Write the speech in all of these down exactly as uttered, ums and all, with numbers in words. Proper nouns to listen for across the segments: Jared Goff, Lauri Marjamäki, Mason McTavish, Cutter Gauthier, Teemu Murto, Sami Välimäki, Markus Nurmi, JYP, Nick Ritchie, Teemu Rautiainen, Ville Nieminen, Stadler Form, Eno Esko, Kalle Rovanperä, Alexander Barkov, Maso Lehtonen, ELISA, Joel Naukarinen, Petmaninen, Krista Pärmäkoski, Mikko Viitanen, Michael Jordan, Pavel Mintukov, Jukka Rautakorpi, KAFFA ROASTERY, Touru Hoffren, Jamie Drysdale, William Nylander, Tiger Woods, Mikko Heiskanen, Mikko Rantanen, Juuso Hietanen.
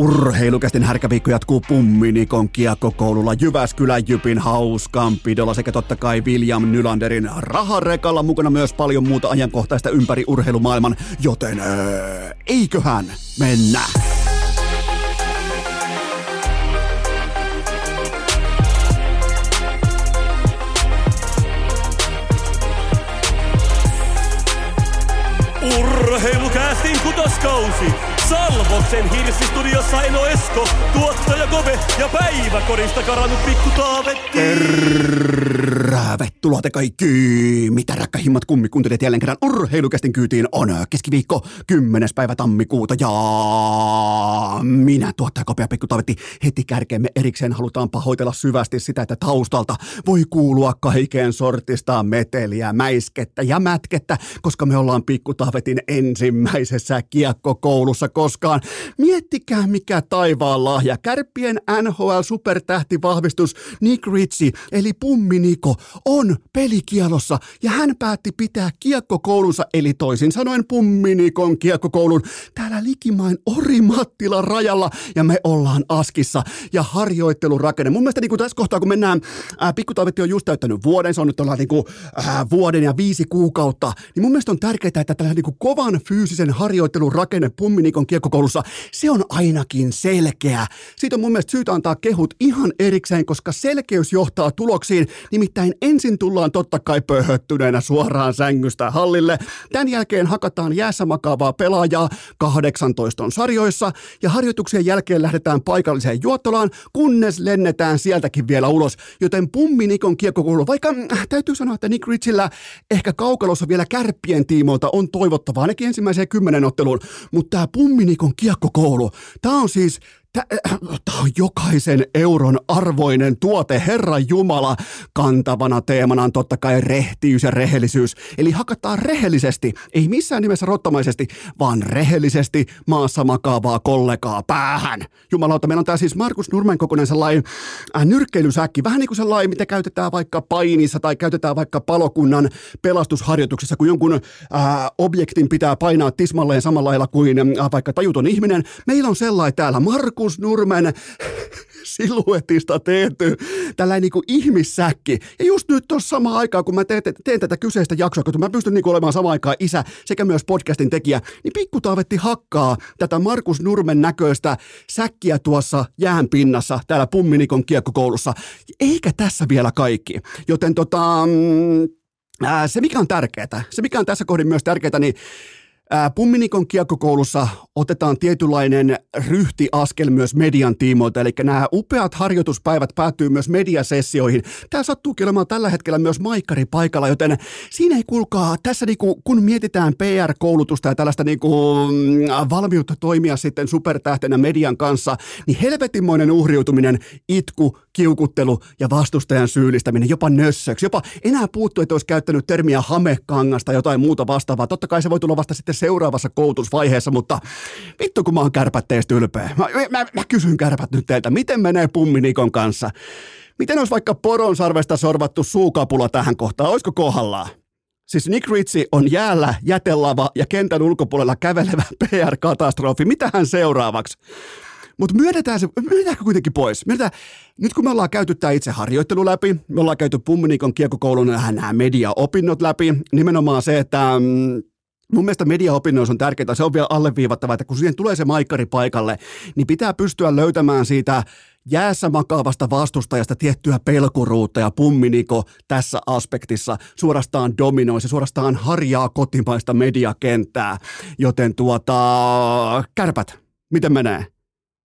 Urheilukästin härkäviikko jatkuu Pumminikon kiekkokoululla, Jyväskylän Jypin hauskanpidolla sekä totta kai William Nylanderin raharekalla, mukana myös paljon muuta ajankohtaista ympäri urheilumaailman, joten öö, eiköhän mennä! Urheilukästin kutoskausi! Salvoksen hirsistudiossa Eno Esko, tuottaja Kove ja päiväkorista karannut pikku Taavetti. Tervetuloa te kaikki, mitä rakkahimmat kummikuntelijat jälleen kerran urheilukästin kyytiin. On keskiviikko, kymmenes päivä tammikuuta ja minä, tuottaja Kove ja pikku Taavetti. Heti kärkeemme erikseen halutaan pahoitella syvästi sitä, että taustalta voi kuulua kaiken sortista meteliä, mäiskettä ja mätkettä, koska me ollaan pikku Taavetin ensimmäisessä kiekkokoulussa koskaan. Miettikää mikä taivaan lahja. Kärppien N H L-supertähtivahvistus Nick Ritchie eli Pumminiko on pelikielossa ja hän päätti pitää kiekkokoulunsa eli toisin sanoen Pumminikon kiekkokoulun täällä likimain Orimattilan rajalla ja me ollaan Askissa ja harjoittelurakenne. Mun mielestä niin kuin tässä kohtaa kun mennään, ää, pikku Taavetti on just täyttänyt vuoden, se on nyt ollaan niin kuin, ää, vuoden ja viisi kuukautta, niin mun mielestä on tärkeää, että tällä niin kuin kovan fyysisen harjoittelun rakenne Pumminikon kiekkokoulussa, se on ainakin selkeä. Siitä on mun mielestä syytä antaa kehut ihan erikseen, koska selkeys johtaa tuloksiin. Nimittäin ensin tullaan totta kai pöhöttyneenä suoraan sängystä hallille. Tämän jälkeen hakataan jäässä makaavaa pelaajaa, kahdeksantoista on sarjoissa, ja harjoituksien jälkeen lähdetään paikalliseen juottolaan, kunnes lennetään sieltäkin vielä ulos. Joten Pumminikon kiekkokoulu, vaikka täytyy sanoa, että Nick Ritchillä ehkä kaukalossa vielä Kärppien tiimoilta on toivottavaa, ainakin ensimmäiseen kymmenen otteluun, mutta tämä Pumminikon kiekkokoulu, tämä on siis... Tämä on jokaisen euron arvoinen tuote, Herran Jumala. Kantavana teemana on totta kai rehtiys ja rehellisyys. Eli hakataan rehellisesti, ei missään nimessä rottamaisesti, vaan rehellisesti maassa makaavaa kollegaa päähän. Jumalauta, meillä on tämä siis Markus Nurmen kokoinen sellainen nyrkkeilysäkki. Vähän niin kuin sellainen, mitä käytetään vaikka painissa tai käytetään vaikka palokunnan pelastusharjoituksessa, kun jonkun ää, objektin pitää painaa tismalleen samalla lailla kuin ää, vaikka tajuton ihminen. Meillä on sellainen täällä Markus Nurmen siluetista tehty tällainen niin kuin ihmissäkki. Ja just nyt tuossa samaan aikaan, kun mä teen, teen tätä kyseistä jaksoa, kun mä pystyn niin kuin olemaan samaan aikaan isä sekä myös podcastin tekijä, niin pikku Taavetti hakkaa tätä Markus Nurmen näköistä säkkiä tuossa jään pinnassa täällä Pumminikon kiekkokoulussa. Eikä tässä vielä kaikki. Joten tota, se mikä on tärkeää, se mikä on tässä kohdin myös tärkeää, niin Pumminikon kiekkokoulussa otetaan tietynlainen ryhtiaskel myös median tiimoilta, eli nämä upeat harjoituspäivät päättyy myös mediasessioihin. Tämä sattuukin olemaan tällä hetkellä myös maikkari paikalla, joten siinä ei kuulkaa, tässä niinku, kun mietitään P R-koulutusta ja tällaista niinku, valmiutta toimia sitten supertähtenä median kanssa, niin helvetinmoinen uhriutuminen, itku, kiukuttelu ja vastustajan syyllistäminen, jopa nössöksi, jopa enää puuttuu, että olisi käyttänyt termiä hamekangasta tai jotain muuta vastaavaa. Totta kai se voi tulla vasta sitten seuraavassa koulutusvaiheessa, mutta vittu kun mä oon Kärpät teistä ylpeä. Mä, mä, mä kysyn Kärpät nyt teiltä, miten menee Pumminikon kanssa? Miten olisi vaikka poronsarvesta sorvattu suukapula tähän kohtaan? Olisiko kohdallaan? Siis Nick Ritchie on jäällä jätelava ja kentän ulkopuolella kävelevä P R-katastrofi. Mitähän seuraavaksi? Mutta myönnetään se, myönnetäänkö kuitenkin pois? Myönnetään, nyt kun me ollaan käyty tämä itse harjoittelu läpi, me ollaan käyty Pumminikon kiekkokoulun nämä mediaopinnot läpi, nimenomaan se, että... Mun mielestä mediaopinnoissa on tärkeää, se on vielä alleviivattava, että kun siihen tulee se maikkari paikalle, niin pitää pystyä löytämään siitä jäässä makaavasta vastustajasta tiettyä pelkuruutta ja Pumminiko tässä aspektissa suorastaan dominoi, se suorastaan harjaa kotimaista mediakenttää, joten tuota, Kärpät, miten menee?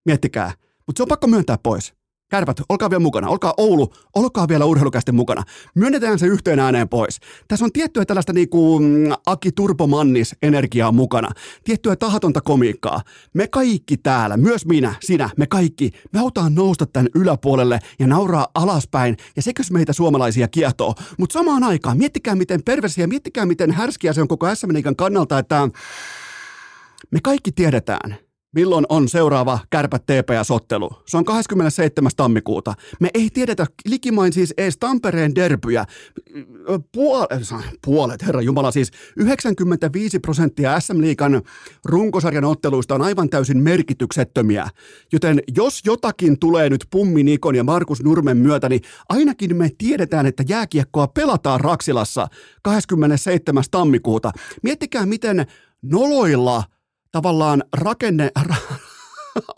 Miettikää, mutta se on pakko myöntää pois. Kärpät, olkaa vielä mukana. Olkaa Oulu, olkaa vielä urheilukäisten mukana. Myönnetään se yhteen ääneen pois. Tässä on tiettyä tällaista niinku Aki Turbomannis-energiaa mukana. Tiettyä tahatonta komiikkaa. Me kaikki täällä, myös minä, sinä, me kaikki, me halutaan nousta tämän yläpuolelle ja nauraa alaspäin. Ja sekös meitä suomalaisia kiehtoo. Mutta samaan aikaan, miettikää miten perversiä, miettikää miten härskiä se on koko S M-liigan kannalta, että me kaikki tiedetään. milloin on seuraava Kärpät T P S-ottelu. Se on kahdeskymmenesseitsemäs tammikuuta. Me ei tiedetä likimain siis ees Tampereen derbyä. Puolet, puolet herra jumala, siis yhdeksänkymmentäviisi prosenttia S M-liigan runkosarjan otteluista on aivan täysin merkityksettömiä. Joten jos jotakin tulee nyt Pummi Nikon ja Markus Nurmen myötä, niin ainakin me tiedetään, että jääkiekkoa pelataan Raksilassa kahdeskymmenesseitsemäs tammikuuta. Miettikää, miten noloilla tavallaan rakenne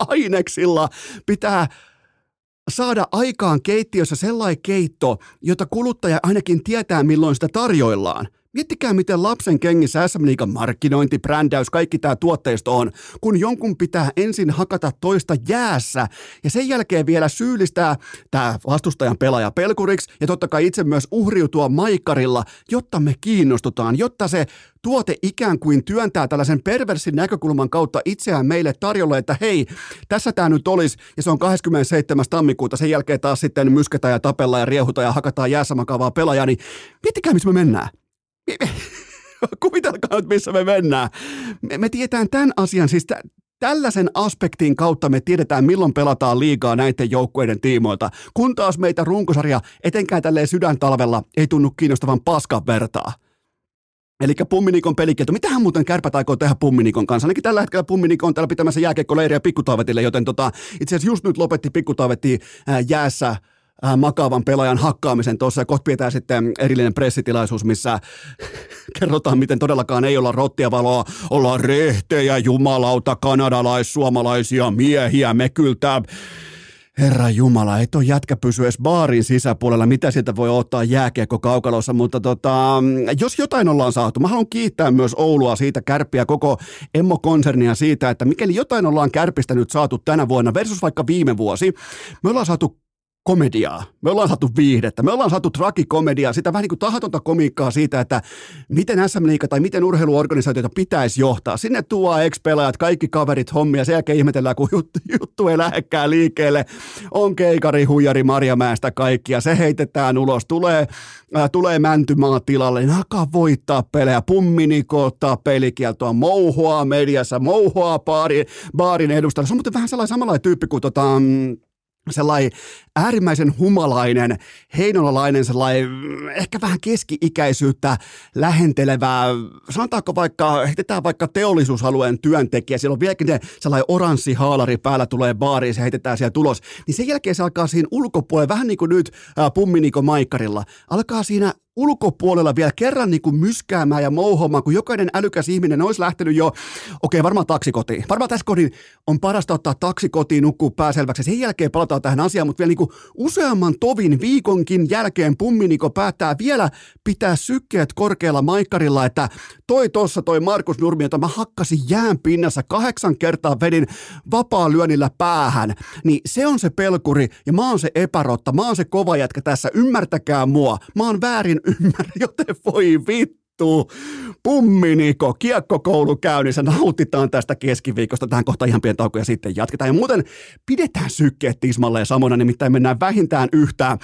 aineksilla pitää saada aikaan keittiössä sellainen keitto, jota kuluttaja ainakin tietää, milloin sitä tarjoillaan. Miettikää, miten lapsen kengissä S M-liigan markkinointi, brändäys, kaikki tämä tuotteisto on, kun jonkun pitää ensin hakata toista jäässä ja sen jälkeen vielä syyllistää tämä vastustajan pelaaja pelkuriksi ja totta kai itse myös uhriutua maikkarilla, jotta me kiinnostutaan, jotta se tuote ikään kuin työntää tällaisen perversin näkökulman kautta itseään meille tarjolle, että hei, tässä tämä nyt olisi ja se on kahdeskymmenesseitsemäs tammikuuta, sen jälkeen taas sitten myskätään ja tapellaan ja riehutaan ja hakataan jäässä makaavaa pelaajaa, niin miettikää, missä me mennään. Kuvitelkaa nyt, missä me mennään. Me, me tiedetään tämän asian, siis t- tällaisen aspektin kautta me tiedetään, milloin pelataan liigaa näiden joukkueiden tiimoilta, kun taas meitä runkosarja, etenkään tälleen sydäntalvella, ei tunnu kiinnostavan paskan vertaa. Eli Pummi Nikon pelikielto. Mitähän muuten Kärpät aikoo tehdä Pummi Nikon kanssa? Ainakin tällä hetkellä Pummi Nikon on täällä pitämässä jääkiekkoleiriä Pikkutaavetille, joten tota, itse asiassa just nyt lopetti Pikkutaavetti äh, jäässä makaavan pelaajan hakkaamisen tuossa, ja kohta pidetään sitten erillinen pressitilaisuus, missä kerrotaan, miten todellakaan ei olla rottia valoa, ollaan rehtejä, jumalauta, kanadalais-suomalaisia miehiä, me kyltää. Herra jumala, ei tuo jätkä pysy edes baarin sisäpuolella, mitä sieltä voi ottaa jääkiekko kaukalossa, mutta tota, jos jotain ollaan saatu, mä haluan kiittää myös Oulua siitä, Kärppiä, koko Emmo-konsernia siitä, että mikäli jotain ollaan Kärpistä nyt saatu tänä vuonna versus vaikka viime vuosi, me ollaan saatu komediaa. Me ollaan saatu viihdettä, me ollaan saatu tragikomediaa, sitä vähän niin kuin tahatonta komiikkaa siitä, että miten S M-liiga tai miten urheiluorganisaatioita pitäisi johtaa. Sinne tuo ex-pelaajat, kaikki kaverit hommia, sen jälkeen ihmetellään, kun juttu, juttu ei lähdekään liikkeelle. On keikari, huijari, Marjamäestä kaikkia, se heitetään ulos, tulee, äh, tulee mäntymaa tilalle, niin alkaa voittaa pelejä, Pummi Niko ottaa pelikieltoa, mouhoaa mediassa, mouhoaa baarin, baarin edustalla. Se on muuten vähän sellainen samanlainen tyyppi kuin tota... sellainen äärimmäisen humalainen, heinolalainen, sellainen ehkä vähän keski-ikäisyyttä lähentelevää, sanotaanko vaikka, heitetään vaikka teollisuusalueen työntekijä, siellä on vieläkin ne sellainen oranssi haalari päällä, tulee baariin, se heitetään siellä tulos, niin sen jälkeen se alkaa siinä ulkopuolella, vähän niin kuin nyt ää, Pummi Niko maikkarilla, alkaa siinä ulkopuolella vielä kerran niin kuin myskäämään ja mouhomaan, kun jokainen älykäs ihminen olisi lähtenyt jo, okei, varmaan taksikotiin. Varmaan tässä kohdin on parasta ottaa taksikotiin, nukkuu pääselväksi. Sen jälkeen palataan tähän asiaan, mutta vielä niin kuin useamman tovin viikonkin jälkeen Pummi Niko päättää vielä pitää sykkeet korkealla maikkarilla, että toi tossa toi Markus Nurmi, jota mä hakkasin jään pinnassa kahdeksan kertaa, vedin vapaa lyönnillä päähän. Niin se on se pelkuri ja mä oon se epärotta, mä oon se kova jätkä tässä, ymmärtäkää mua, mä oon väärin ymmärrä, joten voi vittu. Pummi Niko, kiekkokoulu käynnissä, nautitaan tästä keskiviikosta. Tähän kohtaan ihan pieni tauko ja sitten jatketaan. Ja muuten pidetään sykkeet tismalleen samoina, nimittäin mennään vähintään yhtään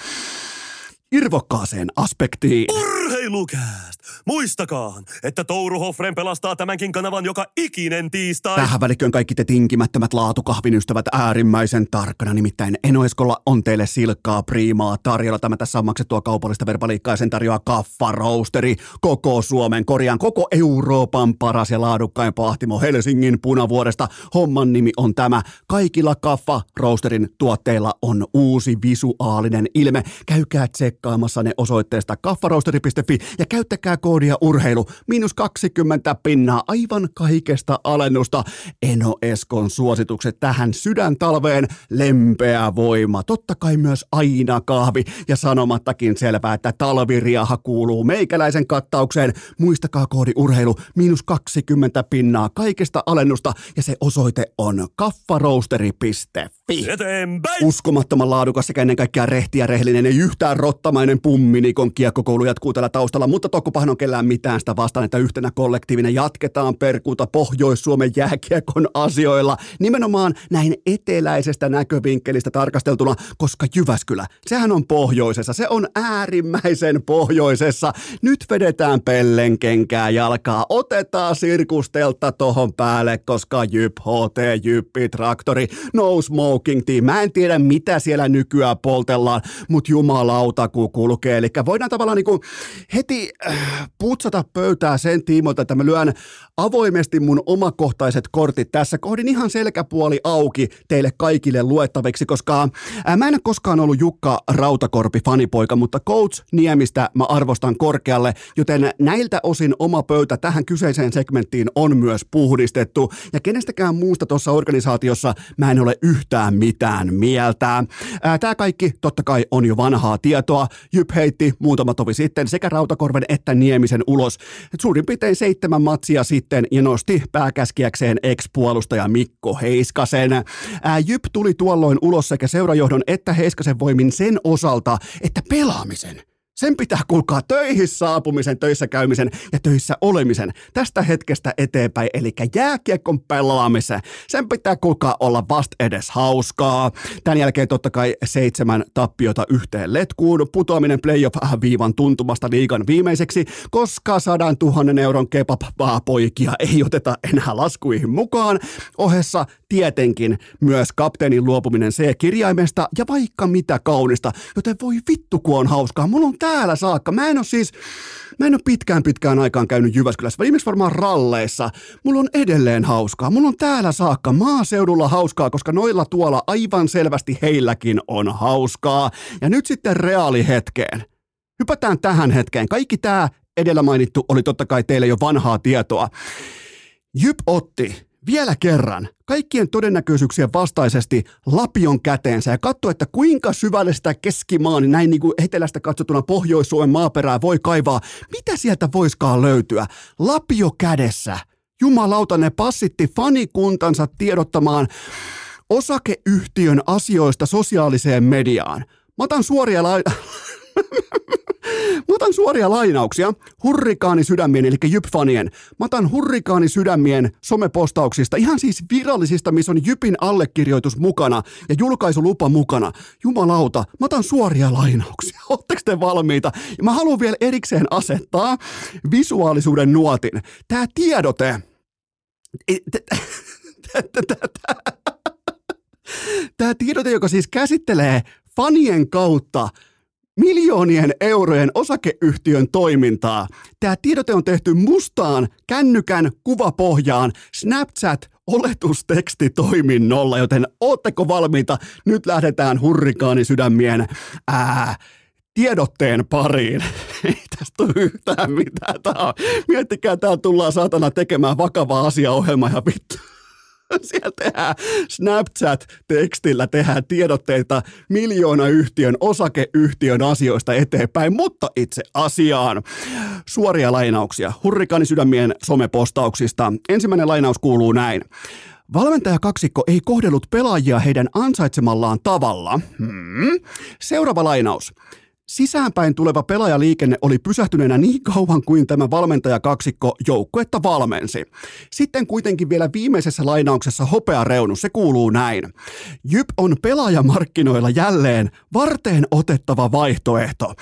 irvokkaaseen aspektiin. Urheilukääst! Muistakaan, että Touru Hoffren pelastaa tämänkin kanavan joka ikinen tiistai. Tähän väliköön kaikki te tinkimättömät laatukahvin ystävät äärimmäisen tarkkana. Nimittäin Eno Eskolla on teille silkkaa priimaa tarjolla. Tämä tässä on maksettua kaupallista verbaliikkaa ja sen tarjoaa KAFFA ROASTERY. Koko Suomen, korjaan koko Euroopan paras ja laadukkain pahtimo Helsingin Punavuoresta. Homman nimi on tämä. Kaikilla KAFFA ROASTERYn tuotteilla on uusi visuaalinen ilme. Käykää tsekkaamassa ne osoitteesta kaffaroasteri piste fi ja käyttäkää koodia urheilu, miinus kaksikymmentä pinnaa, aivan kaikesta alennusta. Eno Eskon suositukset tähän sydäntalveen, lempeä voima, totta kai myös aina kahvi ja sanomattakin selvää, että talviriaha kuuluu meikäläisen kattaukseen. Muistakaa koodi urheilu, miinus kaksikymmentä pinnaa, kaikesta alennusta ja se osoite on kaffaroasteri piste fi. Seppi. Eteenpäin. Uskomattoman laadukas sekä ennen kaikkea rehti ja rehellinen, ei yhtään rottamainen pummi, Nikon kiekkokoulu jatkuu tällä taustalla, mutta Tokkopahan on kellään mitään sitä vastaan, että yhtenä kollektiivina jatketaan perkuuta Pohjois-Suomen jääkiekon asioilla. Nimenomaan näin eteläisestä näkövinkkelistä tarkasteltuna, koska Jyväskylä, sehän on pohjoisessa, se on äärimmäisen pohjoisessa. Nyt vedetään pellenkenkää jalkaa, otetaan sirkusteltta tohon päälle, koska Jyp H T, Jyppi, traktori, no smoking team. Mä en tiedä, mitä siellä nykyään poltellaan, mutta jumalauta, kun kulkee. Eli voidaan tavallaan niin kuin heti äh, putsata pöytää sen tiimoilta, että mä lyön avoimesti mun omakohtaiset kortit tässä kohdin ihan selkäpuoli auki teille kaikille luettaviksi, koska äh, mä en ole koskaan ollut Jukka Rautakorpi fanipoika, mutta Coach Niemistä mä arvostan korkealle, joten näiltä osin oma pöytä tähän kyseiseen segmenttiin on myös puhdistettu. Ja kenestäkään muusta tuossa organisaatiossa mä en ole yhtään mitään mieltä. Tämä kaikki totta kai on jo vanhaa tietoa. Jyp heitti muutama tovi sitten sekä Rautakorven että Niemisen ulos suurin piirtein seitsemän matsia sitten ja nosti pääkäskiäkseen ex-puolustaja Mikko Heiskasen. Jyp tuli tuolloin ulos sekä seurajohdon että Heiskasen voimin sen osalta, että pelaamisen, sen pitää kuulkaa töihin saapumisen, töissä käymisen ja töissä olemisen tästä hetkestä eteenpäin, eli jääkiekon pelaamisen. Sen pitää kuulkaa olla vasta edes hauskaa. Tämän jälkeen totta kai seitsemän tappiota yhteen letkuun, putoaminen playoff-viivan tuntumasta liigan viimeiseksi, koska sadan tuhannen euron kebab-poikia ei oteta enää laskuihin mukaan. Ohessa tietenkin myös kapteenin luopuminen C-kirjaimesta ja vaikka mitä kaunista, joten voi vittu kun on hauskaa. Mulla on täällä saakka. Mä en ole siis, mä en ole pitkään pitkään aikaan käynyt Jyväskylässä, viimeksi varmaan ralleissa. Mulla on edelleen hauskaa. Mulla on täällä saakka maaseudulla hauskaa, koska noilla tuolla aivan selvästi heilläkin on hauskaa. Ja nyt sitten reaalihetkeen. Hypätään tähän hetkeen. Kaikki tää edellä mainittu oli totta kai teille jo vanhaa tietoa. Jyp otti vielä kerran kaikkien todennäköisyyksien vastaisesti lapion käteensä ja katso, että kuinka syvälle sitä keskimaan, näin niin kuin etelästä katsottuna Pohjois-Suomen maaperää voi kaivaa. Mitä sieltä voiskaan löytyä? Lapio kädessä. Jumalauta, ne passitti fanikuntansa tiedottamaan osakeyhtiön asioista sosiaaliseen mediaan. Mä otan suoria la... Mä otan suoria lainauksia hurrikaanisydämien, eli Jyp-fanien. Mä otan hurrikaanisydämien somepostauksista, ihan siis virallisista, missä on Jypin allekirjoitus mukana ja julkaisulupa mukana. Jumalauta, mä otan suoria lainauksia. Ootteko te valmiita? Ja mä haluan vielä erikseen asettaa visuaalisuuden nuotin. Tää tiedote... Tää tiedote, joka siis käsittelee fanien kautta miljoonien eurojen osakeyhtiön toimintaa. Tämä tiedote on tehty mustaan kännykän kuvapohjaan Snapchat-oletustekstitoiminnolla, joten ootteko valmiita? Nyt lähdetään hurrikaanisydämien ää, tiedotteen pariin. Ei tästä tule yhtään mitään. Tää on. Miettikää, täällä tullaan saatana tekemään vakava asiaohjelma ja vittu. Siellä tehdään Snapchat-tekstillä, tehdään tiedotteita miljoonayhtiön, osakeyhtiön asioista eteenpäin, mutta itse asiaan. Suoria lainauksia hurrikaanisydämien somepostauksista. Ensimmäinen lainaus kuuluu näin. Valmentajakaksikko ei kohdellut pelaajia heidän ansaitsemallaan tavalla. Hmm. Seuraava lainaus. Sisäänpäin tuleva pelaajaliikenne oli pysähtyneenä niin kauan kuin tämä valmentajakaksikko joukkuetta valmensi. Sitten kuitenkin vielä viimeisessä lainauksessa hopeareunu, se kuuluu näin. Jyp on pelaajamarkkinoilla jälleen varteen otettava vaihtoehto.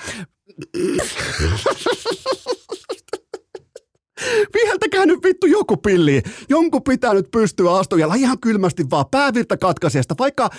Viheltäkää nyt vittu joku pilli. Jonkun pitää nyt pystyä astumaan ihan kylmästi vaan päävirta katkaisijasta. Vaikka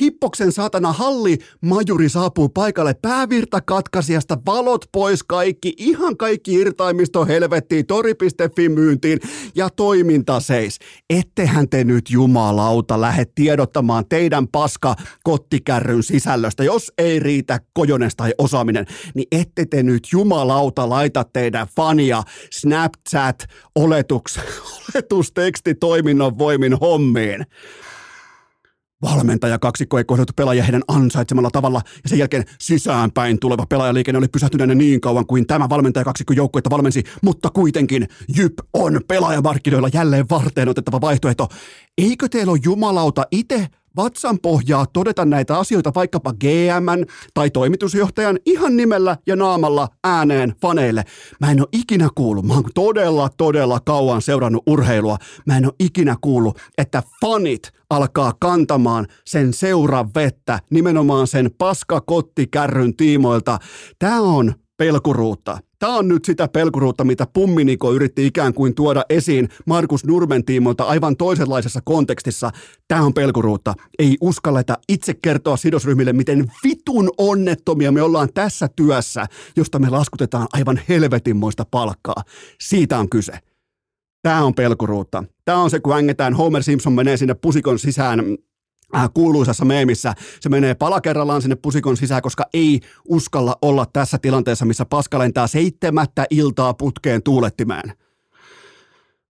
Hippoksen saatana halli majuri saapuu paikalle, päävirta katkaisijasta valot pois kaikki, ihan kaikki irtaimisto helvettiin, tori piste fi myyntiin ja toiminta seis. Ettehän te nyt jumalauta lähde tiedottamaan teidän paska kottikärryn sisällöstä, jos ei riitä kojones tai osaaminen, niin ette te nyt jumalauta laita teidän fania Snapchat Chat, oletus, oletusteksti toiminnon voimin hommiin. Valmentajakaksikko ei kohdeltu pelaajia heidän ansaitsemalla tavalla ja sen jälkeen sisäänpäin tuleva pelaajaliikenne oli pysähtyneenä niin kauan kuin tämä valmentajakaksikko joukkuetta valmensi, mutta kuitenkin Jyp on pelaajamarkkinoilla jälleen varteen otettava vaihtoehto. Eikö teillä ole jumalauta itse vatsan pohjaa todeta näitä asioita vaikkapa G M:n tai toimitusjohtajan ihan nimellä ja naamalla ääneen faneille. Mä en ole ikinä kuullut, mä oon todella, todella kauan seurannut urheilua, mä en ole ikinä kuullut, että fanit alkaa kantamaan sen seuran vettä nimenomaan sen paskakottikärryn tiimoilta. Tää on pelkuruutta. Tämä on nyt sitä pelkuruutta, mitä Pumminiko yritti ikään kuin tuoda esiin Markus Nurmen tiimoilta aivan toisenlaisessa kontekstissa. Tämä on pelkuruutta. Ei uskalleta itse kertoa sidosryhmille, miten vitun onnettomia me ollaan tässä työssä, josta me laskutetaan aivan helvetinmoista palkkaa. Siitä on kyse. Tämä on pelkuruutta. Tämä on se, kun ängetään Homer Simpson menee sinne pusikon sisään kuuluisassa meemissä. Se menee pala kerrallaan sinne pusikon sisään, koska ei uskalla olla tässä tilanteessa, missä paska lentää seitsemättä iltaa putkeen tuulettimeen.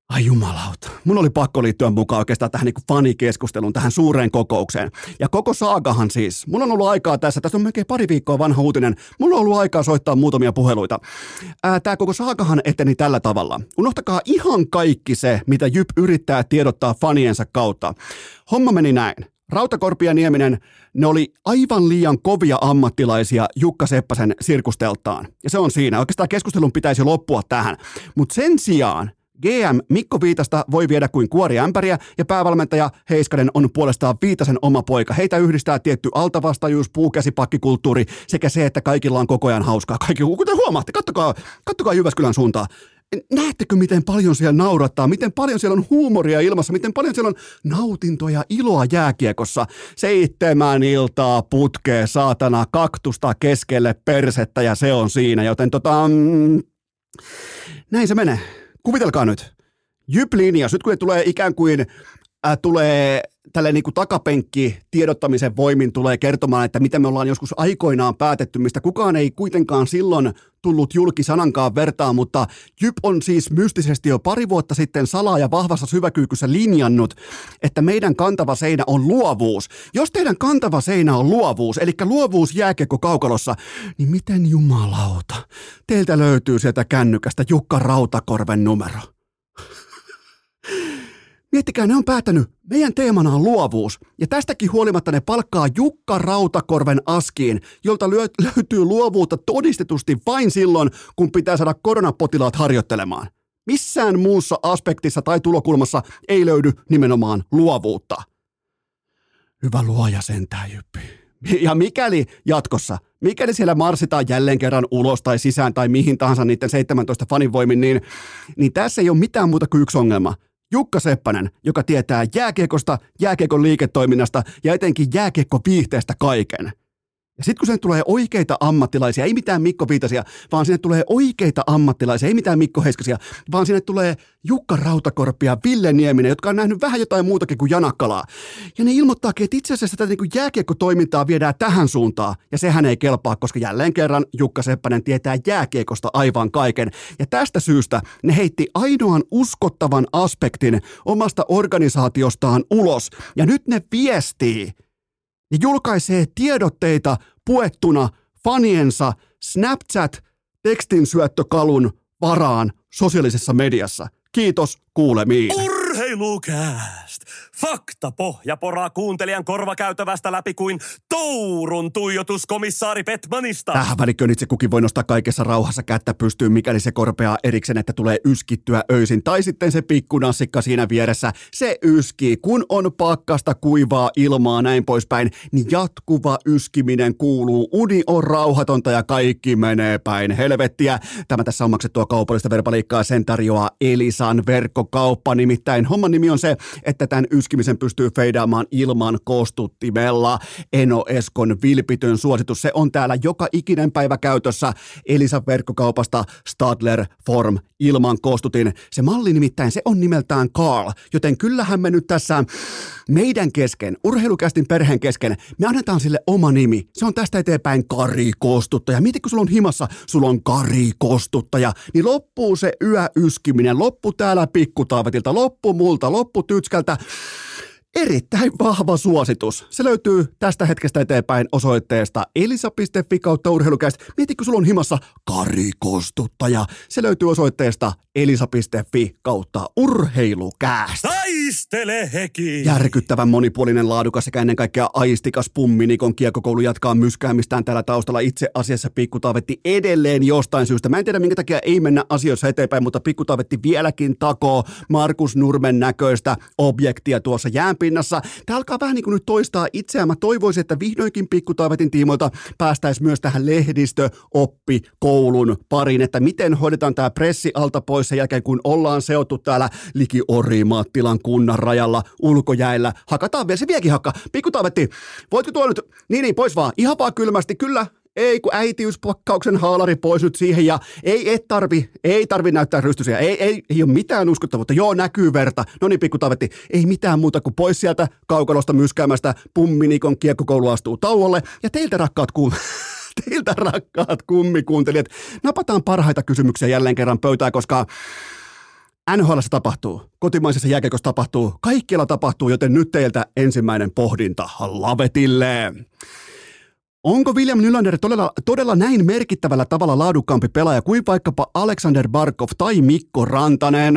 Ai jumalauta. Mun oli pakko liittyä mukaan oikeastaan tähän niin kuin fanikeskusteluun, tähän suureen kokoukseen. Ja koko saagahan siis. Mulla on ollut aikaa tässä, tästä on melkein pari viikkoa vanha uutinen. Mulla on ollut aikaa soittaa muutamia puheluita. Ää, tää koko saagahan eteni tällä tavalla. Unohtakaa ihan kaikki se, mitä J Y P yrittää tiedottaa faniensa kautta. Homma meni näin. Rautakorpi ja Nieminen, ne oli aivan liian kovia ammattilaisia Jukka Seppäsen sirkusteltaan. Ja se on siinä. Oikeastaan keskustelun pitäisi loppua tähän. Mutta sen sijaan G M Mikko Viitasta voi viedä kuin kuori ämpäriä ja päävalmentaja Heiskanen on puolestaan Viitasen oma poika. Heitä yhdistää tietty altavastajuus, puukäsipakkikulttuuri sekä se, että kaikilla on koko ajan hauskaa. Kaikki, kuten huomaatte, kattokaa, kattokaa Jyväskylän suuntaan. Näettekö, miten paljon siellä naurattaa, miten paljon siellä on huumoria ilmassa, miten paljon siellä on nautintoa ja iloa jääkiekossa. Seitsemän iltaa putkee, saatana, kaktusta keskelle persettä ja se on siinä. Joten tota, mm, näin se menee. Kuvitelkaa nyt. J Y P-linja, nyt kun tulee ikään kuin, äh, tulee tälleen niin kuin takapenkki tiedottamisen voimin tulee kertomaan, että mitä me ollaan joskus aikoinaan päätetty, mistä kukaan ei kuitenkaan silloin tullut julkisanankaan vertaan, mutta J Y P on siis mystisesti jo pari vuotta sitten salaa ja vahvassa syväkyykyssä linjannut, että meidän kantava seinä on luovuus. Jos teidän kantava seinä on luovuus, eli luovuus jääkiekko kaukalossa, niin miten jumalauta, teiltä löytyy sieltä kännykästä Jukka Rautakorven numero. Miettikää, ne on päättänyt, meidän teemana on luovuus, ja tästäkin huolimatta ne palkkaa Jukka Rautakorven askiin, jolta löytyy luovuutta todistetusti vain silloin, kun pitää saada koronapotilaat harjoittelemaan. Missään muussa aspektissa tai tulokulmassa ei löydy nimenomaan luovuutta. Hyvä luoja sentään, Jyppi. Ja mikäli jatkossa, mikäli siellä marssitaan jälleen kerran ulos tai sisään tai mihin tahansa niiden seitsemäntoista fanin voimin, niin, niin tässä ei ole mitään muuta kuin yksi ongelma. Jukka Seppänen, joka tietää jääkiekosta, jääkiekon liiketoiminnasta ja etenkin jääkiekkoviihteestä kaiken. Ja sitten kun sinne tulee oikeita ammattilaisia, ei mitään Mikko Viitasia, vaan sinne tulee oikeita ammattilaisia, ei mitään Mikko Heiskasia, vaan sinne tulee Jukka Rautakorpi ja Ville Nieminen, jotka on nähnyt vähän jotain muutakin kuin janakkalaa. Ja ne ilmoittaakin, että itse asiassa tätä niin kuin jääkiekkotoimintaa viedään tähän suuntaan. Ja sehän ei kelpaa, koska jälleen kerran Jukka Seppänen tietää jääkiekosta aivan kaiken. Ja tästä syystä ne heitti ainoan uskottavan aspektin omasta organisaatiostaan ulos. Ja nyt ne viestii ja julkaisee tiedotteita puettuna faniensa Snapchat-tekstinsyöttökalun varaan sosiaalisessa mediassa. Kiitos kuulemiin. Urheilukääst! Faktapohja poraa kuuntelijan korvakäytävästä läpi kuin Tourun tuijotuskomissaari Petmanista. Tähän välikköön itse kukin voi nostaa kaikessa rauhassa kättä pystyyn, mikäli se korpeaa erikseen, että tulee yskittyä öisin. Tai sitten se pikkunassikka siinä vieressä, se yskii, kun on pakkasta, kuivaa ilmaa, näin poispäin. Niin jatkuva yskiminen kuuluu, uni on rauhatonta ja kaikki menee päin helvettiä. Tämä tässä on maksettua kaupallista verbaliikkaa, sen tarjoaa ELISAn verkkokauppa, nimittäin homman nimi on se, että tämän yskimisen pystyy feidaamaan ilman koostuttimella. Eno Eskon vilpitön suositus, se on täällä joka ikinen päivä käytössä Elisan verkkokaupasta Stadler Form ilman koostutin. Se malli nimittäin, se on nimeltään Carl, joten kyllähän me nyt tässä meidän kesken, urheilukästin perheen kesken, me annetaan sille oma nimi. Se on tästä eteenpäin Kari-koostuttaja. Mieti, kun sulla on himassa, sulla on Kari-koostuttaja, niin loppuu se yöyskiminen, loppu täällä pikkutaavetilta, loppu multa, loppu tytskältä. erittäin vahva suositus. Se löytyy tästä hetkestä eteenpäin osoitteesta elisa piste fi kautta urheilukäst. Mieti, kun sulla on himassa karikostuttaja. Se löytyy osoitteesta elisa piste fi kautta urheilukäst. Taistele heki! Järkyttävän monipuolinen, laadukas sekä ennen kaikkea aistikas pummi. Nikon kiekkokoulu jatkaa myskäämistään täällä taustalla. Itse asiassa pikkutaavetti edelleen jostain syystä. Mä en tiedä, minkä takia ei mennä asioissa eteenpäin, mutta pikkutaavetti vieläkin takoo Markus Nurmen näköistä objektia tuossa jäänpinnassa. Tämä alkaa vähän niin kuin nyt toistaa itseään. Mä toivoisin, että vihdoinkin pikkutaivetin tiimoilta päästäisiin myös tähän lehdistöoppikoulun pariin, että miten hoidetaan tämä pressi alta pois sen jälkeen, kun ollaan seottu täällä liki Orimattilan kunnan rajalla ulkojäillä. Hakataan vielä, se vieläkin hakka. Pikkutaivetti, voitko tuo nyt, niin niin, pois vaan, ihan vaan kylmästi, kyllä. Ei, kun äitiyspakkauksen haalari pois nyt siihen, ja ei et tarvi, ei tarvi näyttää rystysiä, ei, ei, ei ole mitään uskottavuutta, joo, näkyy verta, no niin, pikkutaivetti, ei mitään muuta kuin pois sieltä kaukalosta myskäämästä, Pumminikon kiekkokoulu astuu tauolle, ja teiltä rakkaat kuul... teiltä rakkaat kummikuuntelijat, napataan parhaita kysymyksiä jälleen kerran pöytään, koska N H L:ssä tapahtuu, kotimaisessa jääkiekossa tapahtuu, kaikkialla tapahtuu, joten nyt teiltä ensimmäinen pohdinta lavetille. Onko William Nylander todella, todella näin merkittävällä tavalla laadukkaampi pelaaja kuin vaikkapa Alexander Barkov tai Mikko Rantanen?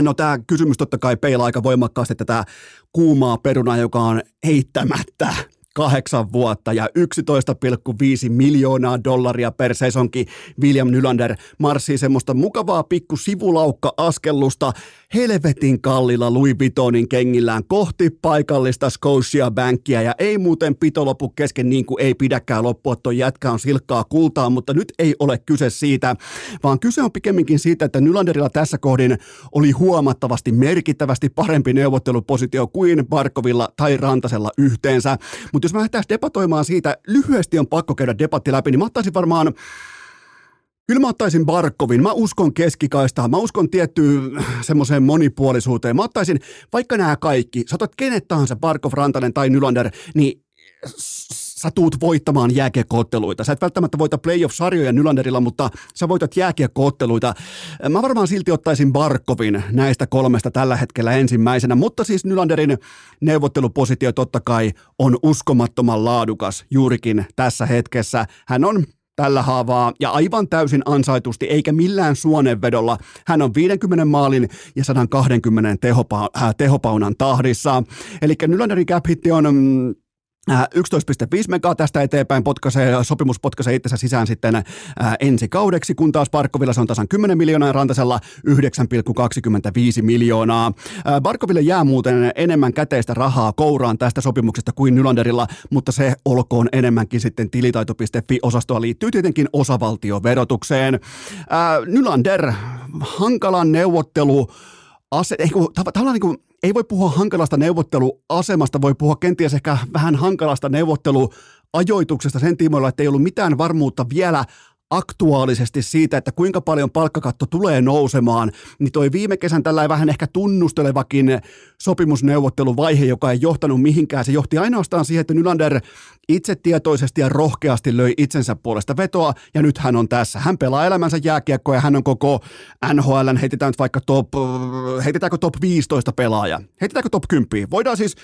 No, tämä kysymys totta kai peilaa aika voimakkaasti tätä kuumaa perunaa, joka on heittämättä kahdeksan vuotta ja yksitoista pilkku viisi miljoonaa dollaria per sesonki. William Nylander marssii semmoista mukavaa pikku sivulaukka-askellusta helvetin kallilla Louis Vuittonin kengillään kohti paikallista Scotiabankia, ja ei muuten pito lopu kesken, niin kuin ei pidäkään loppua, toi jätkä on silkkaa kultaa, mutta nyt ei ole kyse siitä, vaan kyse on pikemminkin siitä, että Nylanderilla tässä kohdin oli huomattavasti merkittävästi parempi neuvottelupositio kuin Barkovilla tai Rantasella yhteensä. Mut jos mä lähdetään debatoimaan siitä, lyhyesti on pakko käydä debatti läpi, niin mä ottaisin varmaan, kyllä mä ottaisin Barkovin, mä uskon keskikaistaan, mä uskon tiettyyn semmoiseen monipuolisuuteen, mä ottaisin vaikka nämä kaikki, sä otat kenet tahansa, Barkov, Rantanen tai Nylander, niin sä tuut voittamaan jääkiekko-otteluita. Sä et välttämättä voita playoff-sarjoja Nylanderilla, mutta sä voitat jääkiekko-otteluita. Mä varmaan silti ottaisin Barkovin näistä kolmesta tällä hetkellä ensimmäisenä, mutta siis Nylanderin neuvottelupositio totta kai on uskomattoman laadukas juurikin tässä hetkessä. Hän on tällä haavaa ja aivan täysin ansaitusti, eikä millään suonenvedolla. Hän on viidenkymmenen maalin ja sadankahdenkymmenen tehopa- äh, tehopaunan tahdissa. Eli Nylanderin cap-hitti on Mm, yksitoista pilkku viisi megaa tästä eteenpäin, potkaisee, sopimus potkaisee itsensä sisään sitten ää, ensi kaudeksi, kun taas Barkovilla se on tasan kymmenen miljoonaa ja Rantasella yhdeksän pilkku kaksikymmentäviisi miljoonaa. Ää, Barkoville jää muuten enemmän käteistä rahaa kouraan tästä sopimuksesta kuin Nylanderilla, mutta se olkoon enemmänkin sitten tilitaito piste fi-osastoa, liittyy tietenkin osavaltioverotukseen. Ää, Nylander, hankalan neuvottelu, ase, ei, kun, tavallaan niin kuin ei voi puhua hankalasta neuvotteluasemasta, voi puhua kenties ehkä vähän hankalasta neuvotteluajoituksesta sen tiimoilla, että ei ollut mitään varmuutta vielä aktuaalisesti siitä, että kuinka paljon palkkakatto tulee nousemaan, niin toi viime kesän tällainen vähän ehkä tunnustelevakin sopimusneuvotteluvaihe, joka ei johtanut mihinkään, se johti ainoastaan siihen, että Nylander itsetietoisesti ja rohkeasti löi itsensä puolesta vetoa, ja nyt hän on tässä. Hän pelaa elämänsä jääkiekkoa, ja hän on koko N H L:n, heitetään nyt vaikka top, heitetäänkö top viisitoista pelaaja, heitetäänkö top kymmenen, voidaan siis.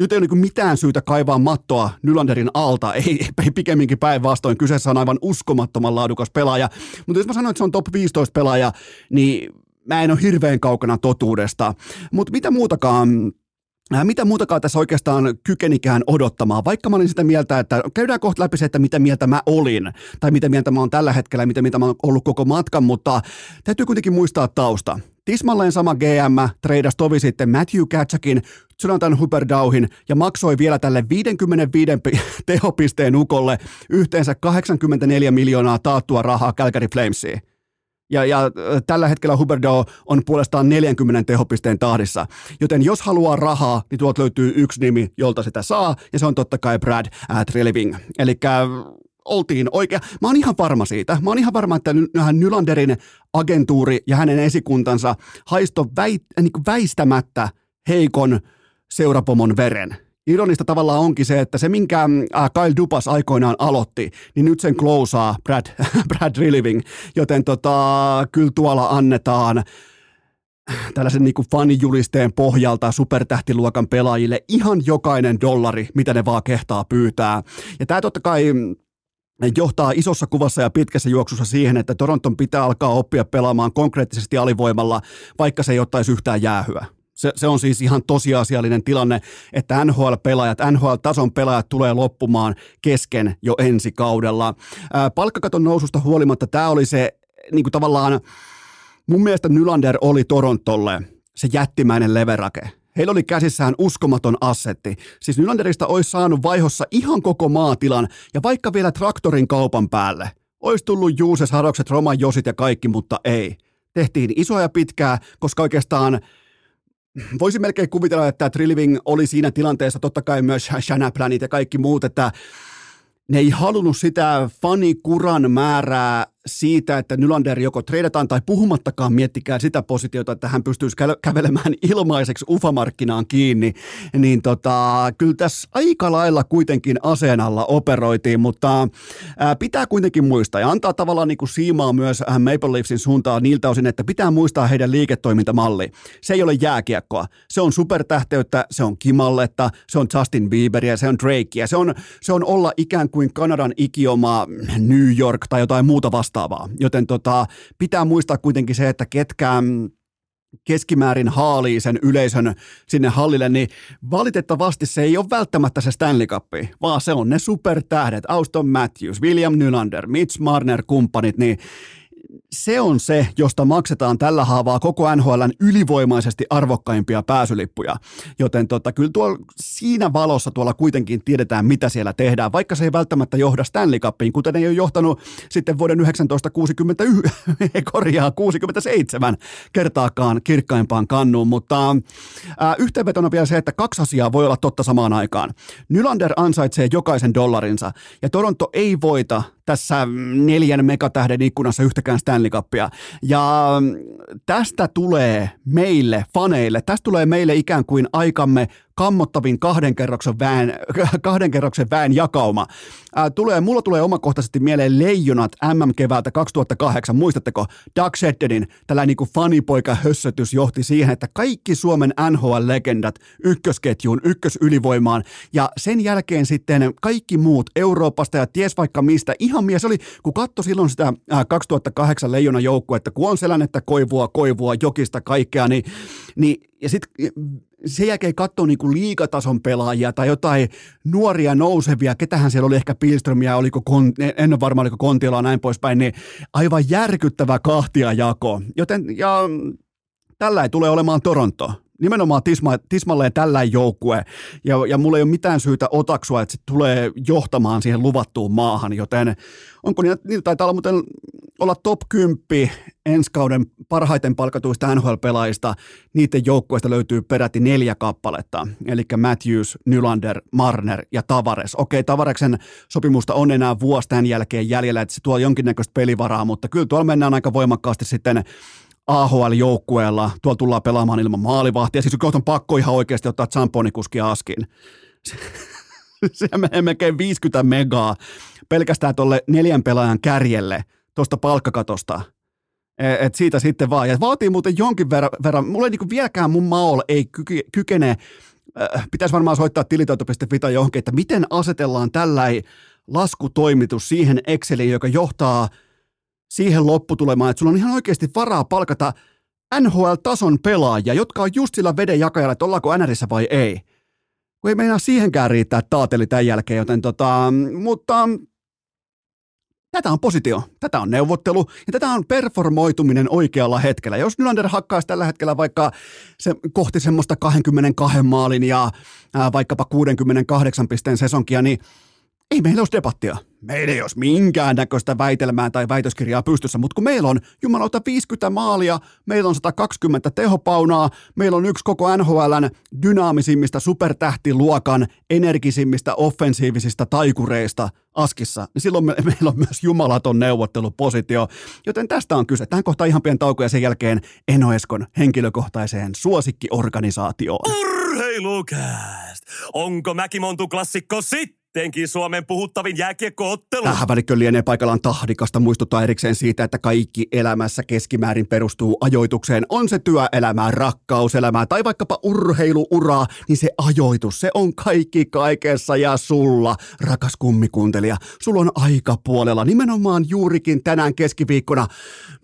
Nyt ei ole niin mitään syytä kaivaa mattoa Nylanderin alta, ei, ei pikemminkin päinvastoin. Kyseessä on aivan uskomattoman laadukas pelaaja. Mutta jos mä sanon, että se on top viisitoista pelaaja, niin mä en ole hirveän kaukana totuudesta. Mutta mitä muutakaan... Mitä muutakaan tässä oikeastaan kykenikään odottamaan, vaikka mä olin sitä mieltä, että käydään kohta läpi se, että mitä mieltä mä olin, tai mitä mieltä mä oon tällä hetkellä, mitä mieltä mä oon ollut koko matkan, mutta täytyy kuitenkin muistaa tausta. Tismalleen sama G M treidasi tovi sitten Matthew Katsakin, Jonathan Huberdauhin ja maksoi vielä tälle viidenkymmenenviiden tehopisteen ukolle yhteensä kahdeksankymmentäneljä miljoonaa taattua rahaa Calgary Flamesiin. Ja, ja tällä hetkellä Huberdeau on puolestaan neljänkymmenen tehopisteen tahdissa. Joten jos haluaa rahaa, niin tuolta löytyy yksi nimi, jolta sitä saa, ja se on totta kai Brad äh, Treliving. Elikkä oltiin oikea. Mä oon ihan varma siitä. Mä oon ihan varma, että Nylanderin agentuuri ja hänen esikuntansa haisto väit, niin kuin väistämättä heikon seurapomon veren. Ironista tavallaan onkin se, että se minkä Kyle Dubas aikoinaan aloitti, niin nyt sen klousaa Brad, Brad Treliving, joten tota, kyllä tuolla annetaan tällaisen niin kuin fanijulisteen pohjalta supertähtiluokan pelaajille ihan jokainen dollari, mitä ne vaan kehtaa pyytää. Ja tämä totta kai johtaa isossa kuvassa ja pitkässä juoksussa siihen, että Toronton pitää alkaa oppia pelaamaan konkreettisesti alivoimalla, vaikka se ei ottaisi yhtään jäähyä. Se, se on siis ihan tosiasiallinen tilanne, että N H L-pelaajat, N H L-tason pelaajat tulee loppumaan kesken jo ensi kaudella. Ää, palkkakaton noususta huolimatta tämä oli se niin kuin tavallaan, mun mielestä Nylander oli Torontolle se jättimäinen leverake. Heillä oli käsissään uskomaton assetti. Siis Nylanderista olisi saanut vaihossa ihan koko maatilan ja vaikka vielä traktorin kaupan päälle. Olisi tullut Juuses, Harokset, Roman Josit ja kaikki, mutta ei. Tehtiin isoa ja pitkää, koska oikeastaan voisin melkein kuvitella, että Treliving oli siinä tilanteessa, totta kai myös Shanaplanit ja kaikki muut, että ne ei halunnut sitä fanikuran määrää siitä, että Nylander joko treidataan tai puhumattakaan miettikään sitä positiota, että hän pystyisi kävelemään ilmaiseksi U F A-markkinaan kiinni, niin tota, kyllä tässä aika lailla kuitenkin aseen alla operoitiin, mutta ää, pitää kuitenkin muistaa ja antaa tavallaan niin kuin siimaa myös Maple Leafsin suuntaan niiltä osin, että pitää muistaa heidän liiketoimintamalli. Se ei ole jääkiekkoa, se on supertähteyttä, se on Kimalletta, se on Justin Bieberia, se on Drakea, se on, se on olla ikään kuin Kanadan ikioma New York tai jotain muuta vastaan. Joten tota, pitää muistaa kuitenkin se, että ketkä keskimäärin haalii sen yleisön sinne hallille, niin valitettavasti se ei ole välttämättä se Stanley Cup, vaan se on ne supertähdet, Auston Matthews, William Nylander, Mitch Marner, kumppanit, niin se on se, josta maksetaan tällä haavaa koko N H L:n ylivoimaisesti arvokkaimpia pääsylippuja. Joten tota, kyllä tuolla, siinä valossa tuolla kuitenkin tiedetään, mitä siellä tehdään, vaikka se ei välttämättä johda Stanley Cupiin, kuten ei ole johtanut sitten vuoden yhdeksäntoista kuusikymmentäyhdeksän, korjaa kuusikymmentäseitsemän kertaakaan kirkkaimpaan kannuun. Mutta ää, yhteenvetona vielä se, että kaksi asiaa voi olla totta samaan aikaan. Nylander ansaitsee jokaisen dollarinsa ja Toronto ei voita tässä neljän megatähden ikkunassa yhtäkään Stanley Cupia. Ja tästä tulee meille, faneille, tästä tulee meille ikään kuin aikamme kammottavin kahden kerroksen väen, kahden kerroksen väen jakauma. Ää, tulee, mulla tulee omakohtaisesti mieleen Leijonat M M-keväältä kaksituhattakahdeksan, muistatteko? Doug Sheddenin tällainen niin fanipoika-hössötys johti siihen, että kaikki Suomen N H L-legendat ykkösketjuun, ykkösylivoimaan ja sen jälkeen sitten kaikki muut Euroopasta ja ties vaikka mistä. Ihan mies oli, kun katsoi silloin sitä ää, kaksituhattakahdeksan Leijonan joukkuetta, kun on selännettä Koivua, Koivua, Jokista, kaikkea, niin, niin ja sitten sen jälkeen katsoo niinku liigatason pelaajia tai jotain nuoria nousevia, ketähän siellä oli ehkä Pilströmiä, oliko kon, en ole varma, oliko Kontiolaa näin poispäin, niin aivan järkyttävä kahtia jako. Joten ja, tällä ei tule olemaan Toronto. Nimenomaan tisma, tismalleen tällainen joukkue, ja, ja mulla ei ole mitään syytä otaksua, että se tulee johtamaan siihen luvattuun maahan, joten onko niitä, niitä taitaa olla muuten olla top kymmenen ensi kauden parhaiten palkatuista N H L-pelaajista, niiden joukkueista löytyy peräti neljä kappaletta, eli Matthews, Nylander, Marner ja Tavares. Okei, Tavareksen sopimusta on enää vuosi tämän jälkeen jäljellä, että se tuo jonkinnäköistä pelivaraa, mutta kyllä tuolla mennään aika voimakkaasti sitten A H L-joukkueella, tuolla tullaan pelaamaan ilman maalivahtia, siis kohta on pakko ihan oikeasti ottaa Zamponikuski askin. Sehän menee melkein viisikymmentä megaa pelkästään tuolle neljän pelaajan kärjelle tuosta palkkakatosta. Et siitä sitten vaan, ja vaatii muuten jonkin verran, mulla ei niinku vieläkään mun maol ei ky- kykene, pitäisi varmaan soittaa tilitoito piste fi tai johonkin, että miten asetellaan tällainen laskutoimitus siihen Exceliin, joka johtaa siihen lopputulemaan, että sulla on ihan oikeasti varaa palkata N H L-tason pelaajia, jotka on just sillä veden jakajalla, että ollaanko N H:ssä vai ei. Kun ei meinaa siihenkään riittää taateli tämän jälkeen, joten tota, mutta tätä on positio, tätä on neuvottelu ja tätä on performoituminen oikealla hetkellä. Jos Nylander hakkaisi tällä hetkellä vaikka se, kohti semmoista kaksikymmentäkaksi maalin ja ää, vaikkapa kuudenkymmenenkahdeksan pisteen sesonkia, niin ei meillä olisi debattia. Meillä ei olisi minkäännäköistä väitelmää tai väitöskirjaa pystyssä, mutta kun meillä on jumalauta viisikymmentä maalia, meillä on sata kaksikymmentä tehopaunaa, meillä on yksi koko N H L:n dynaamisimmista supertähtiluokan energisimmistä offensiivisista taikureista askissa, niin silloin me, meillä on myös jumalaton neuvottelupositio. Joten tästä on kyse. Tähän kohtaan ihan pieni tauko ja sen jälkeen Eno Eskon henkilökohtaiseen suosikkiorganisaatioon. Urheilukääst! Onko Mäkimontu klassikko sitten? sittenkin Suomen puhuttavin jääkiekkoottelu. Tähän välikköön lienee paikallaan tahdikasta muistuttaa erikseen siitä, että kaikki elämässä keskimäärin perustuu ajoitukseen. On se työelämää, rakkauselämää tai vaikkapa urheiluuraa, niin se ajoitus, se on kaikki kaikessa ja sulla, rakas kummikuuntelija. Sulla on aikapuolella nimenomaan juurikin tänään keskiviikkona.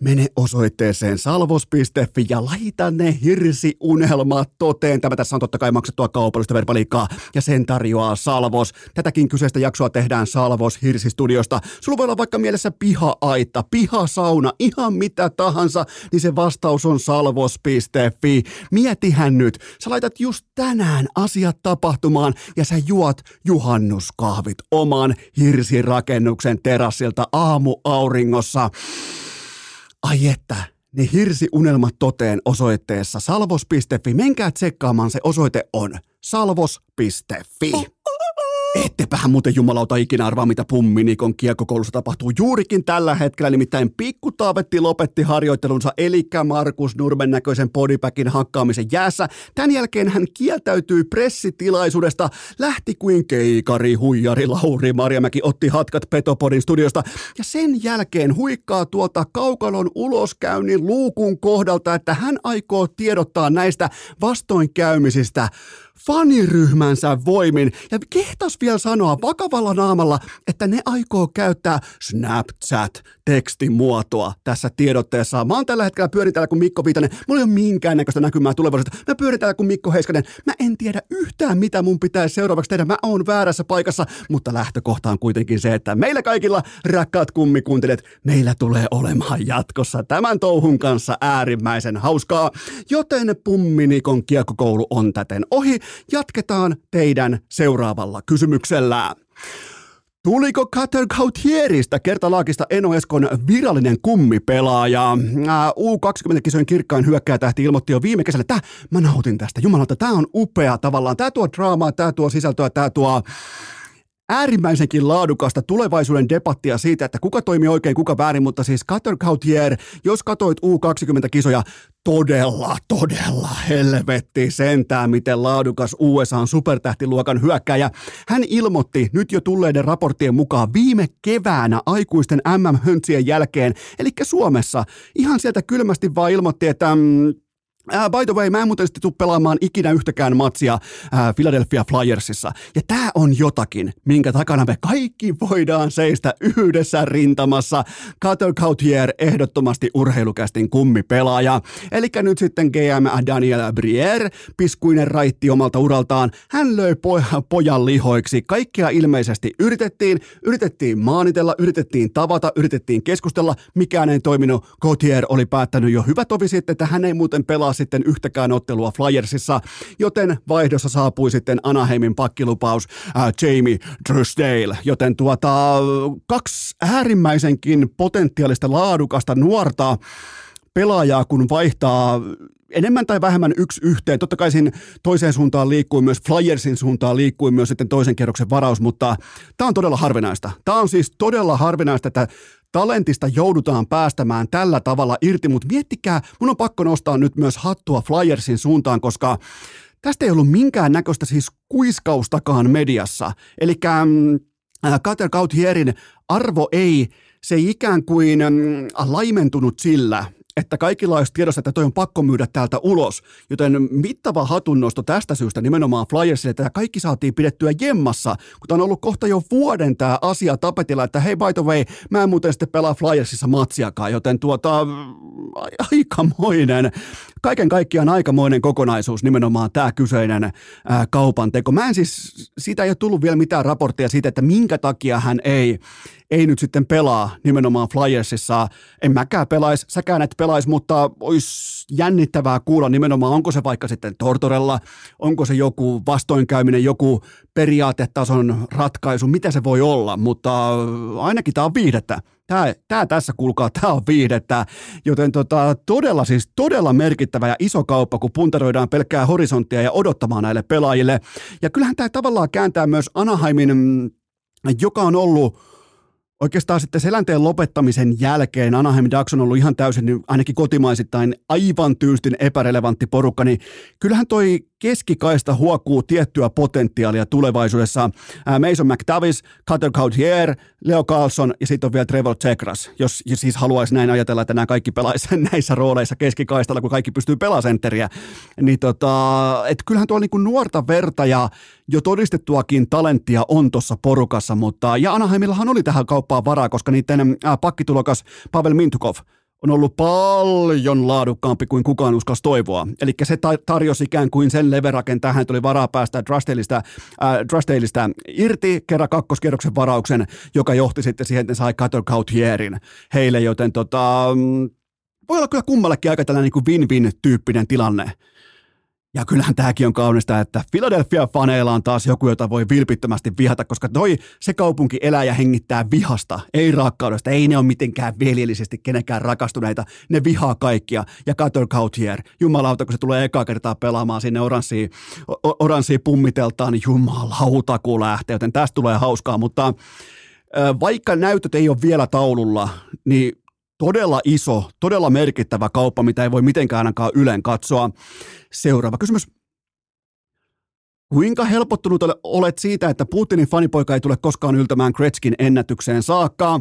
Mene osoitteeseen salvos piste fi ja laita ne hirsiunelmat toteen. Tämä tässä on totta kai maksettua kaupallista verbaliikkaa ja sen tarjoaa Salvos. Tätäkin kyseistä jaksoa tehdään Salvos Hirsistudiosta. Sulla voi olla vaikka mielessä piha-aitta, pihasauna, ihan mitä tahansa, niin se vastaus on salvos piste fi. Mietihän nyt, sä laitat just tänään asiat tapahtumaan ja sä juot juhannuskahvit oman hirsirakennuksen terassilta aamuauringossa. Ai että, ne hirsiunelmat toteen osoitteessa salvos piste fi. Menkää tsekkaamaan, se osoite on salvos piste fi. Ettepähän muuten jumalauta ikinä arvaa, mitä Pumminikon kiekkokoulussa tapahtuu juurikin tällä hetkellä. Nimittäin pikku Taavetti lopetti harjoittelunsa, eli Markus Nurmen näköisen bodypackin hakkaamisen jäässä. Tämän jälkeen hän kieltäytyi pressitilaisuudesta, lähti kuin keikari huijari. Lauri Marjamäki otti hatkat Petopodin studiosta ja sen jälkeen huikkaa tuolta kaukalon uloskäynnin luukun kohdalta, että hän aikoo tiedottaa näistä vastoinkäymisistä faniryhmänsä voimin ja kehtas vielä sanoa vakavalla naamalla, että ne aikoo käyttää Snapchat-tekstimuotoa tässä tiedotteessa. Mä oon tällä hetkellä pyörin täällä kuin Mikko Viitanen. Mulla ei ole minkäännäköistä näkymää tulevaisuudesta. Mä pyörin täällä kuin Mikko Heiskanen. Mä en tiedä yhtään, mitä mun pitäisi seuraavaksi tehdä. Mä oon väärässä paikassa, mutta lähtökohta on kuitenkin se, että meillä kaikilla, rakkaat kummikuuntelijat, meillä tulee olemaan jatkossa tämän touhun kanssa äärimmäisen hauskaa. Joten Pumminikon kiekkokoulu on täten ohi. Jatketaan teidän seuraavalla kysymyksellä. Tuliko Cutter Gauthierista kertalaakista Eno Eskon virallinen kummipelaaja? U kaksikymmentä-kisojen kirkkain hyökkääjätähti ilmoitti jo viime kesällä. Tää, mä nautin tästä. Jumalauta, tää on upea tavallaan. Tää tuo draamaa, tää tuo sisältöä, tää tuo äärimmäisenkin laadukasta tulevaisuuden debattia siitä, että kuka toimi oikein, kuka väärin, mutta siis Cutter Gauthier, jos katsoit U kaksikymmentä-kisoja, todella, todella helvetti sentään, miten laadukas U S A:n supertähtiluokan hyökkääjä. Hän ilmoitti nyt jo tulleiden raporttien mukaan viime keväänä aikuisten M M-höntsien jälkeen, eli Suomessa, ihan sieltä kylmästi vaan ilmoitti, että Uh, by the way, mä en muuten sitten tule pelaamaan ikinä yhtäkään matsia uh, Philadelphia Flyersissa. Ja tää on jotakin, minkä takana me kaikki voidaan seistä yhdessä rintamassa. Cutter Gauthier, ehdottomasti urheilukästin kummipelaaja. Elikkä nyt sitten G M Daniel Briere, piskuinen raitti omalta uraltaan. Hän löi po- pojan lihoiksi. Kaikkea ilmeisesti yritettiin. Yritettiin maanitella, yritettiin tavata, yritettiin keskustella. Mikään ei toiminut. Gauthier oli päättänyt jo hyvä tovi sitten, että hän ei muuten pelaa sitten yhtäkään ottelua Flyersissa, joten vaihdossa saapui sitten Anaheimin pakkilupaus ää, Jamie Drysdale, joten tuota kaksi äärimmäisenkin potentiaalista laadukasta nuorta pelaajaa, kun vaihtaa enemmän tai vähemmän yksi yhteen. Totta kai siinä toiseen suuntaan liikkui myös, Flyersin suuntaan liikkui myös sitten toisen kierroksen varaus, mutta tämä on todella harvinaista. Tämä on siis todella harvinaista, että talentista joudutaan päästämään tällä tavalla irti, mutta miettikää, mun on pakko nostaa nyt myös hattua Flyersin suuntaan, koska tästä ei ollut minkään näköistä siis kuiskaustakaan mediassa. Eli Cutter Gauthierin arvo ei, se ei ikään kuin laimentunut sillä, että kaikilla olisi tiedossa, että toi on pakko myydä täältä ulos. Joten mittava hatunnosto tästä syystä nimenomaan Flyersille, että kaikki saatiin pidettyä jemmassa, kun tämä on ollut kohta jo vuoden tämä asia tapetilla, että hei, by the way, mä en muuten sitten pelaa Flyersissa matsiakaan, joten tuota, aikamoinen, kaiken kaikkiaan aikamoinen kokonaisuus nimenomaan tämä kyseinen ää, kaupan teko. Mä en siis, siitä ei ole tullut vielä mitään raporttia siitä, että minkä takia hän ei, ei nyt sitten pelaa nimenomaan Flyersissa. En mäkään pelaisi, säkään et pelaisi, mutta olisi jännittävää kuulla nimenomaan, onko se vaikka sitten Tortorella, onko se joku vastoinkäyminen, joku periaatetason ratkaisu, mitä se voi olla, mutta ainakin tämä on viihdettä. Tää, tää tässä, kuulkaa, tää on viihdettä, joten tota, todella siis todella merkittävä ja iso kauppa, kun puntaroidaan pelkkää horisonttia ja odottamaan näille pelaajille. Ja kyllähän tämä tavallaan kääntää myös Anaheimin, joka on ollut oikeastaan sitten selänteen lopettamisen jälkeen. Anaheim Ducks on ollut ihan täysin, ainakin kotimaisittain, aivan tyystin epärelevantti porukka, niin kyllähän toi keskikaista huokuu tiettyä potentiaalia tulevaisuudessa. Mason McTavish, Cutter Gauthier, Leo Carlson ja sitten on vielä Trevor Zegras, jos siis haluaisi näin ajatella, että nämä kaikki pelaisivat näissä rooleissa keskikaistalla, kun kaikki pystyy pelaamaan sentteriä. Niin tota, et kyllähän tuolla niinku nuorta verta ja jo todistettuakin talenttia on tuossa porukassa, mutta ja Anaheimillahan oli tähän kauppaan varaa, koska niiden äh, pakkitulokas Pavel Mintukov on ollut paljon laadukkaampi kuin kukaan uskalsi toivoa. Eli se tarjosi ikään kuin sen leverakentaa. Hän oli varaa päästä Drasdaleista äh, irti kerran kakkoskierroksen varauksen, joka johti sitten siihen, että ne sai Cutter Gautierin heille. Joten tota, voi olla kyllä kummallekin aika tällainen niin win-win-tyyppinen tilanne. Ja kyllähän tämäkin on kaunista, että Philadelphia-faneilla on taas joku, jota voi vilpittömästi vihata, koska toi se kaupunki elää ja hengittää vihasta, ei rakkaudesta. Ei ne ole mitenkään veljellisesti kenenkään rakastuneita. Ne vihaa kaikkia. Ja Cutter Gauthier, jumalauta, kun se tulee ekaa kertaa pelaamaan sinne oranssiin, oranssiin pummiteltaan, niin jumalauta, kun lähtee. Joten tästä tulee hauskaa, mutta vaikka näytöt ei ole vielä taululla, niin todella iso, todella merkittävä kauppa, mitä ei voi mitenkään ainakaan ylen katsoa. Seuraava kysymys. Kuinka helpottunut olet siitä, että Putinin fanipoika ei tule koskaan yltämään Gretzkin ennätykseen saakka?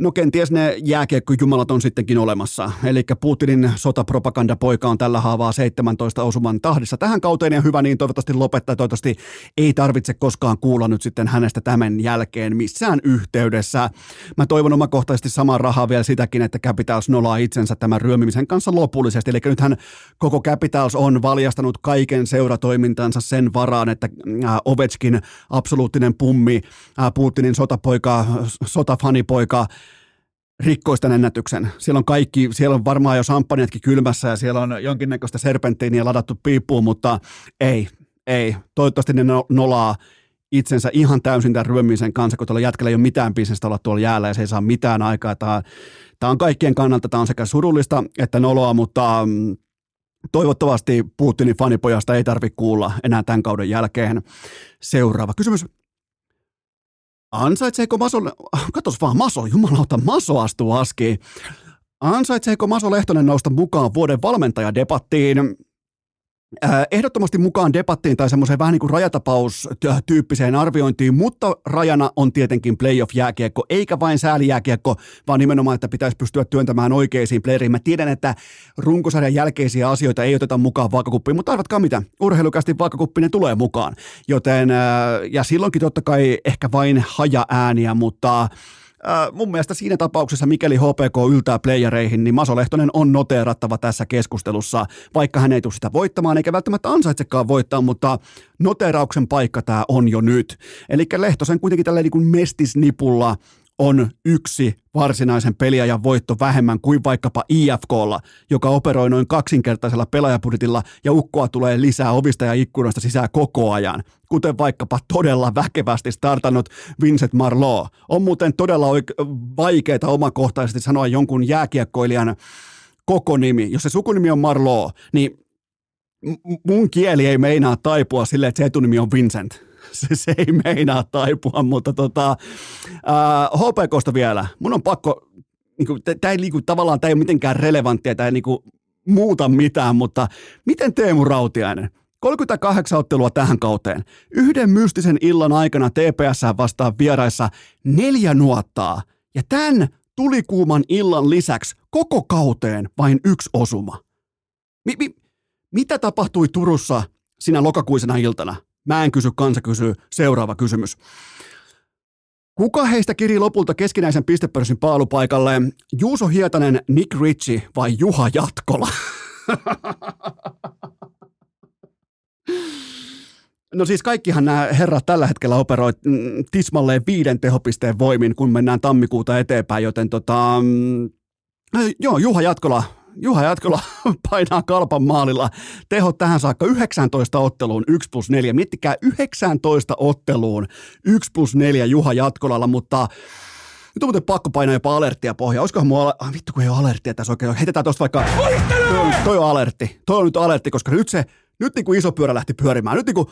No kenties ne jääkiekkojumalat on sittenkin olemassa. Eli Putinin sotapropagandapoika on tällä haavaa seitsemäntoista osuman tahdissa tähän kauteen ja hyvä niin, toivottavasti lopettaa. Toivottavasti ei tarvitse koskaan kuulla nyt sitten hänestä tämän jälkeen missään yhteydessä. Mä toivon omakohtaisesti samaa rahaa vielä sitäkin, että Capitals nolaa itsensä tämän ryömimisen kanssa lopullisesti. Eli nythän koko Capitals on valjastanut kaiken seuratoimintansa sen varaan, että Ovechkin absoluuttinen pummi, Putinin sotapoika, sotafanipoika rikkoi tämän ennätyksen. Siellä on kaikki, siellä on varmaan jo samppanjatkin kylmässä ja siellä on jonkinnäköistä serpentiiniä ladattu piippuun, mutta ei, ei. Toivottavasti ne nolaa itsensä ihan täysin tämän ryömisen kanssa, kun tuolla jätkellä ei ole mitään bisnestä olla tuolla jäällä ja se ei saa mitään aikaa. Tämä on kaikkien kannalta, tämä on sekä surullista että noloa, mutta toivottavasti Putinin fanipojasta ei tarvitse kuulla enää tämän kauden jälkeen. Seuraava kysymys. Ansaitseeko Maso... Katos vaan, Maso, jumalauta, Maso astuu askiin. Ansaitseeko Maso Lehtonen nousta mukaan vuoden valmentajadebattiin? Ehdottomasti mukaan debattiin tai semmoiseen vähän niin kuin rajatapaustyyppiseen arviointiin, mutta rajana on tietenkin playoff-jääkiekko, eikä vain säälijääkiekko, vaan nimenomaan, että pitäisi pystyä työntämään oikeisiin playeriin. Mä tiedän, että runkosarjan jälkeisiä asioita ei oteta mukaan vaakakuppiin, mutta arvatkaa mitä, urheilukästi vaakakuppi ne tulee mukaan. Joten, ja silloinkin totta kai ehkä vain haja-ääniä, mutta mun mielestä siinä tapauksessa, mikäli H P K yltää playereihin, niin Maso Lehtonen on noteerattava tässä keskustelussa, vaikka hän ei tule sitä voittamaan, eikä välttämättä ansaitsekaan voittaa, mutta noteerauksen paikka tämä on jo nyt. Eli Lehtosen kuitenkin tällä niin kuin mestisnipulla on yksi varsinaisen peliajan voitto vähemmän kuin vaikkapa I F K:lla, joka operoi noin kaksinkertaisella pelaajapudjetilla ja ukkoa tulee lisää ovista ja ikkunoista sisään koko ajan, kuten vaikkapa todella väkevästi startannut Vincent Marleau. On muuten todella oike- vaikeaa omakohtaisesti sanoa jonkun jääkiekkoilijan koko nimi. Jos se sukunimi on Marleau, niin mun kieli ei meinaa taipua silleen, että se etunimi on Vincent. Se ei meinaa taipua, mutta tota, ää, H P K:sta vielä. Mun on pakko, niinku, tämä ei liiku, tavallaan tämä ei ole mitenkään relevanttia, tämä ei niinku, muuta mitään, mutta miten Teemu Rautiainen? kolmekymmentäkahdeksan ottelua tähän kauteen. Yhden mystisen illan aikana T P S:ää vastaan vieraissa neljä nuottaa. Ja tämän tulikuuman illan lisäksi koko kauteen vain yksi osuma. Mi- mi- mitä tapahtui Turussa sinä lokakuisena iltana? Mä en kysy, kansa kysyy. Seuraava kysymys. Kuka heistä kiri lopulta keskinäisen pistepörssin paalupaikalle? Juuso Hietanen, Nick Ritchie vai Juha Jatkola? No siis kaikkihan nämä herrat tällä hetkellä operoi tismalleen viiden tehopisteen voimin, kun mennään tammikuuta eteenpäin, joten tota, joo, Juha Jatkola. Juha Jatkola painaa kalpan maalilla. Tehot tähän saakka yhdeksäntoista otteluun yksi plus neljä. Miettikää yhdeksäntoista otteluun yksi plus neljä Juha Jatkolalla, mutta nyt on muuten pakko painaa jopa alerttia pohjaa. Olisikohan mua... Al- ah, vittu, kun ei ole alerttia tässä oikein. Heitetään tosta vaikka... Toi, toi on alertti. Toi on nyt alertti, koska nyt se... Nyt niin kuin iso pyörä lähti pyörimään. Nyt, niin kuin,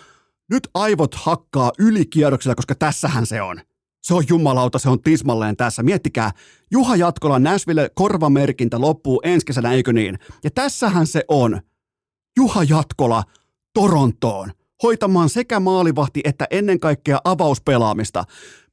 nyt aivot hakkaa ylikierroksella, koska tässähän se on. Se on jumalauta, se on tismalleen tässä. Miettikää, Juha Jatkola Nashville korvamerkintä loppuu ensi kesänä, eikö niin? Ja tässähän se on. Juha Jatkola Torontoon hoitamaan sekä maalivahti että ennen kaikkea avauspelaamista.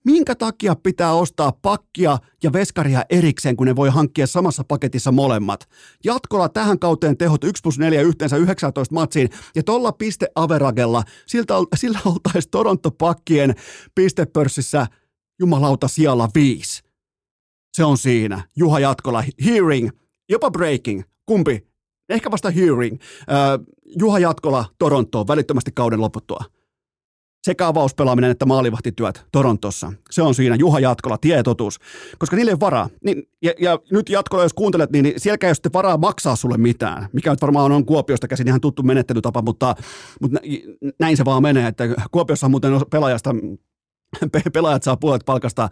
Minkä takia pitää ostaa pakkia ja veskaria erikseen, kun ne voi hankkia samassa paketissa molemmat? Jatkolla tähän kauteen tehot yksi plus neljä yhteensä yhdeksäntoista matsiin, ja tuolla pisteaveragella siltä, sillä oltaisiin Toronto-pakkien pistepörssissä jumalauta sijalla viisi. Se on siinä. Juha Jatkola, hearing, jopa breaking, kumpi? Ehkä vasta hearing. Äh, Juha Jatkola Torontoon välittömästi kauden loputtua. Sekä avauspelaaminen että maalivahtityöt Torontossa. Se on siinä Juha Jatkola, tietotuus. Koska niille ei ole varaa. Niin, ja, ja nyt Jatkola, jos kuuntelet, niin, niin sielläkään ei ole sitten varaa maksaa sulle mitään. Mikä nyt varmaan on Kuopiosta käsin ihan tuttu menettelytapa, mutta, mutta näin se vaan menee. Että Kuopiossa muuten pelaajasta, pe- pelaajat saa puolet palkasta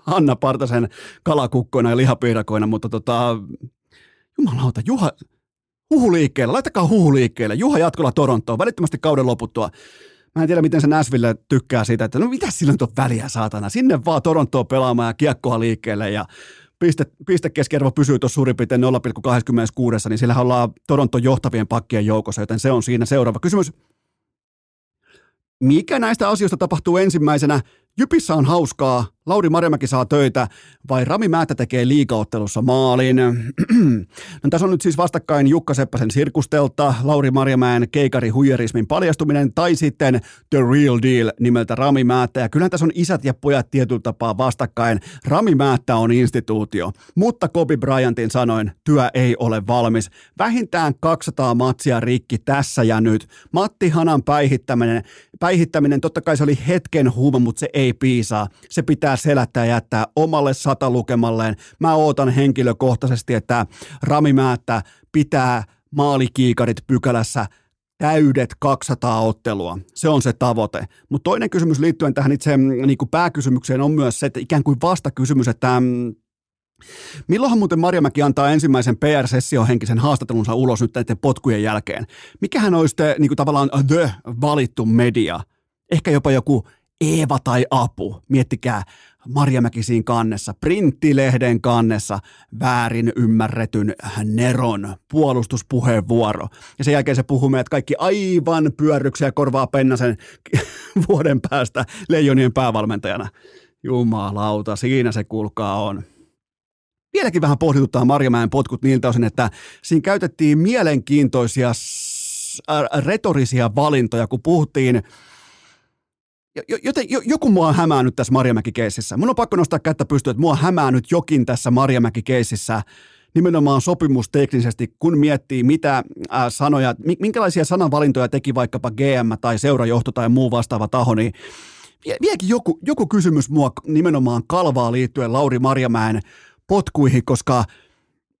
Hanna Partasen kalakukkoina ja lihapiirakoina, mutta tota, jumalauta, Juha, huhu liikkeelle, laittakaa huhu liikkeelle. Juha Jatkola Torontoon, välittömästi kauden loputtua. Mä en tiedä, miten se Nashville tykkää siitä, että no mitä sillä nyt on väliä, saatana. Sinne vaan Torontoon pelaamaan ja kiekkoa liikkeelle ja piste, pistekeskiarvo pysyy tuossa suurin piirtein nolla pilkku kaksikymmentäkuusi, niin sillähän ollaan Toronton johtavien pakkien joukossa, joten se on siinä seuraava kysymys. Mikä näistä asioista tapahtuu ensimmäisenä? Jypissä on hauskaa, Lauri Marjamäki saa töitä vai Rami Määttä tekee liigaottelussa maalin? No, tässä on nyt siis vastakkain Jukka Seppäsen sirkustelta, Lauri Marjamäen keikarihuijarismin paljastuminen tai sitten The Real Deal nimeltä Rami Määttä. Ja kyllähän tässä on isät ja pojat tietyllä tapaa vastakkain. Rami Määttä on instituutio, mutta Kobe Bryantin sanoin, työ ei ole valmis. Vähintään kaksisataa matsia rikki tässä ja nyt. Matti Hanan päihittäminen, päihittäminen totta kai se oli hetken huuma, mutta se ei ei piisaa. Se pitää selättää ja jättää omalle satalukemalleen. Mä ootan henkilökohtaisesti, että Rami Määttä pitää maalikiikarit pykälässä täydet kaksisataa ottelua. Se on se tavoite. Mutta toinen kysymys liittyen tähän itse niin kuin pääkysymykseen on myös se, että ikään kuin vastakysymys, että milloinhan muuten Marjamäki antaa ensimmäisen P R-session henkisen haastattelunsa ulos nyt näiden potkujen jälkeen? Mikähän olisi te, niin kuin tavallaan the valittu media? Ehkä jopa joku Eeva tai Apu, miettikää Marjamäki siinä kannessa, printtilehden kannessa, väärin ymmärretyn neron puolustuspuheenvuoro. Ja sen jälkeen se puhuu meidät kaikki aivan pyörryksiä korvaa Pennasen vuoden päästä Leijonien päävalmentajana. Jumalauta, siinä se kuulkaa on. Vieläkin vähän pohdituttaa Marjamäen potkut niiltä osin, että siinä käytettiin mielenkiintoisia retorisia valintoja, kun puhuttiin. Joten joku mua on hämäänyt tässä Marjamäki-keississä. Mun on pakko nostaa kättä pystyyn, että mua on hämäänyt jokin tässä Marjamäki-keississä nimenomaan sopimusteknisesti, kun miettii mitä sanoja, minkälaisia sananvalintoja teki vaikkapa G M tai seurajohto tai muu vastaava taho, niin vieläkin joku, joku kysymys mua nimenomaan kalvaa liittyen Lauri Marjamäen potkuihin, koska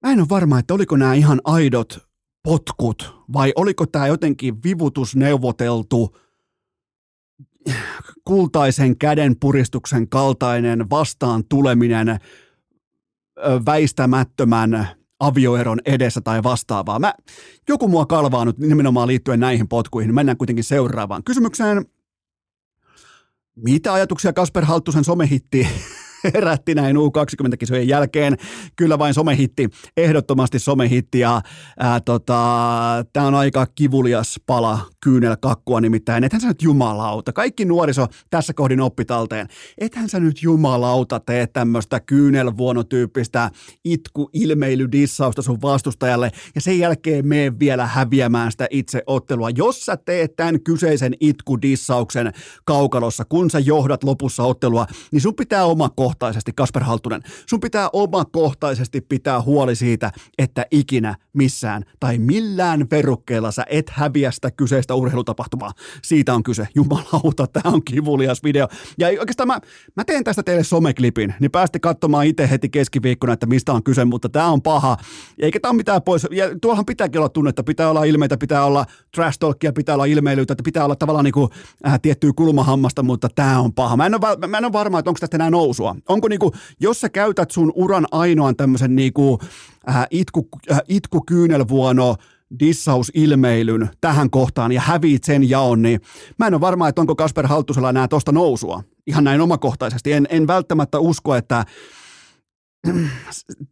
mä en ole varma, että oliko nämä ihan aidot potkut vai oliko tämä jotenkin vivutusneuvoteltu kultaisen käden puristuksen kaltainen vastaan tuleminen väistämättömän avioeron edessä tai vastaavaa. Mä, joku mua kalvaa nyt nimenomaan liittyen näihin potkuihin. Mennään kuitenkin seuraavaan kysymykseen. Mitä ajatuksia Kasper Halttusen somehitti herätti näin U kaksikymmentä-kisojen jälkeen? Kyllä vain somehitti, ehdottomasti somehitti. Ja ää, tota, tämä on aika kivulias pala kyynelkakkua nimittäin. Ethän sä nyt jumalauta, kaikki nuoriso tässä kohdin oppitalteen. Ethän sä nyt jumalauta tee tämmöistä kyynelvuonotyyppistä itku-ilmeilydissausta sun vastustajalle ja sen jälkeen mene vielä häviämään sitä itse ottelua. Jos sä teet tämän kyseisen itkudissauksen kaukalossa, kun sä johdat lopussa ottelua, niin sun pitää oma kohta. Kasper Halttunen, sun pitää omakohtaisesti pitää huoli siitä, että ikinä, missään tai millään verukkeella sä et häviä sitä kyseistä urheilutapahtumaa. Siitä on kyse. Jumalauta, tää on kivulias video. Ja oikeastaan mä, mä teen tästä teille someklipin, niin pääste katsomaan itse heti keskiviikkona, että mistä on kyse, mutta tää on paha. Eikä tää ole mitään pois. Ja tuollahan pitääkin olla tunnetta, pitää olla ilmeitä, pitää olla trash talkia, pitää olla ilmeilyyttä, että pitää olla tavallaan niinku äh, tiettyä kulmahammasta, mutta tää on paha. Mä en ole, mä en ole varma, että onko tästä enää nousua. Onko niinku, jos sä käytät sun uran ainoan tämmöisen niinku äh, itku, äh, itkukyynelvuono dissausilmeilyn tähän kohtaan ja häviit sen jaon, niin mä en ole varma, että onko Kasper Halttusella nää tosta nousua. Ihan näin omakohtaisesti. En, en välttämättä usko, että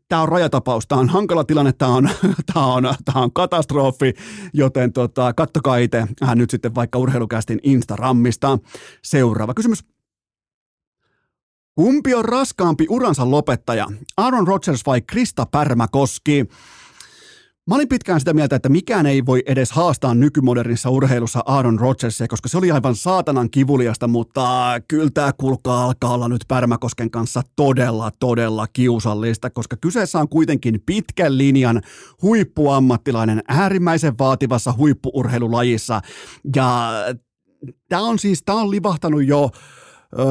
tämä on rajatapaus, tämä on hankala tilanne, tämä on, tämä on, tämä on katastrofi, joten tota, kattokaa itse äh, nyt sitten vaikka Urheilucastin Instagramista. Seuraava kysymys. Kumpi on raskaampi uransa lopettaja, Aaron Rodgers vai Krista Pärmäkoski? Mä olin pitkään sitä mieltä, että mikään ei voi edes haastaa nykymodernissa urheilussa Aaron Rodgersia, koska se oli aivan saatanan kivuliasta, mutta kyllä tämä kulkaa alkaa olla nyt Pärmäkosken kanssa todella, todella kiusallista, koska kyseessä on kuitenkin pitkän linjan huippuammattilainen äärimmäisen vaativassa huippuurheilulajissa. Ja tämä on siis, tämä on livahtanut jo öö,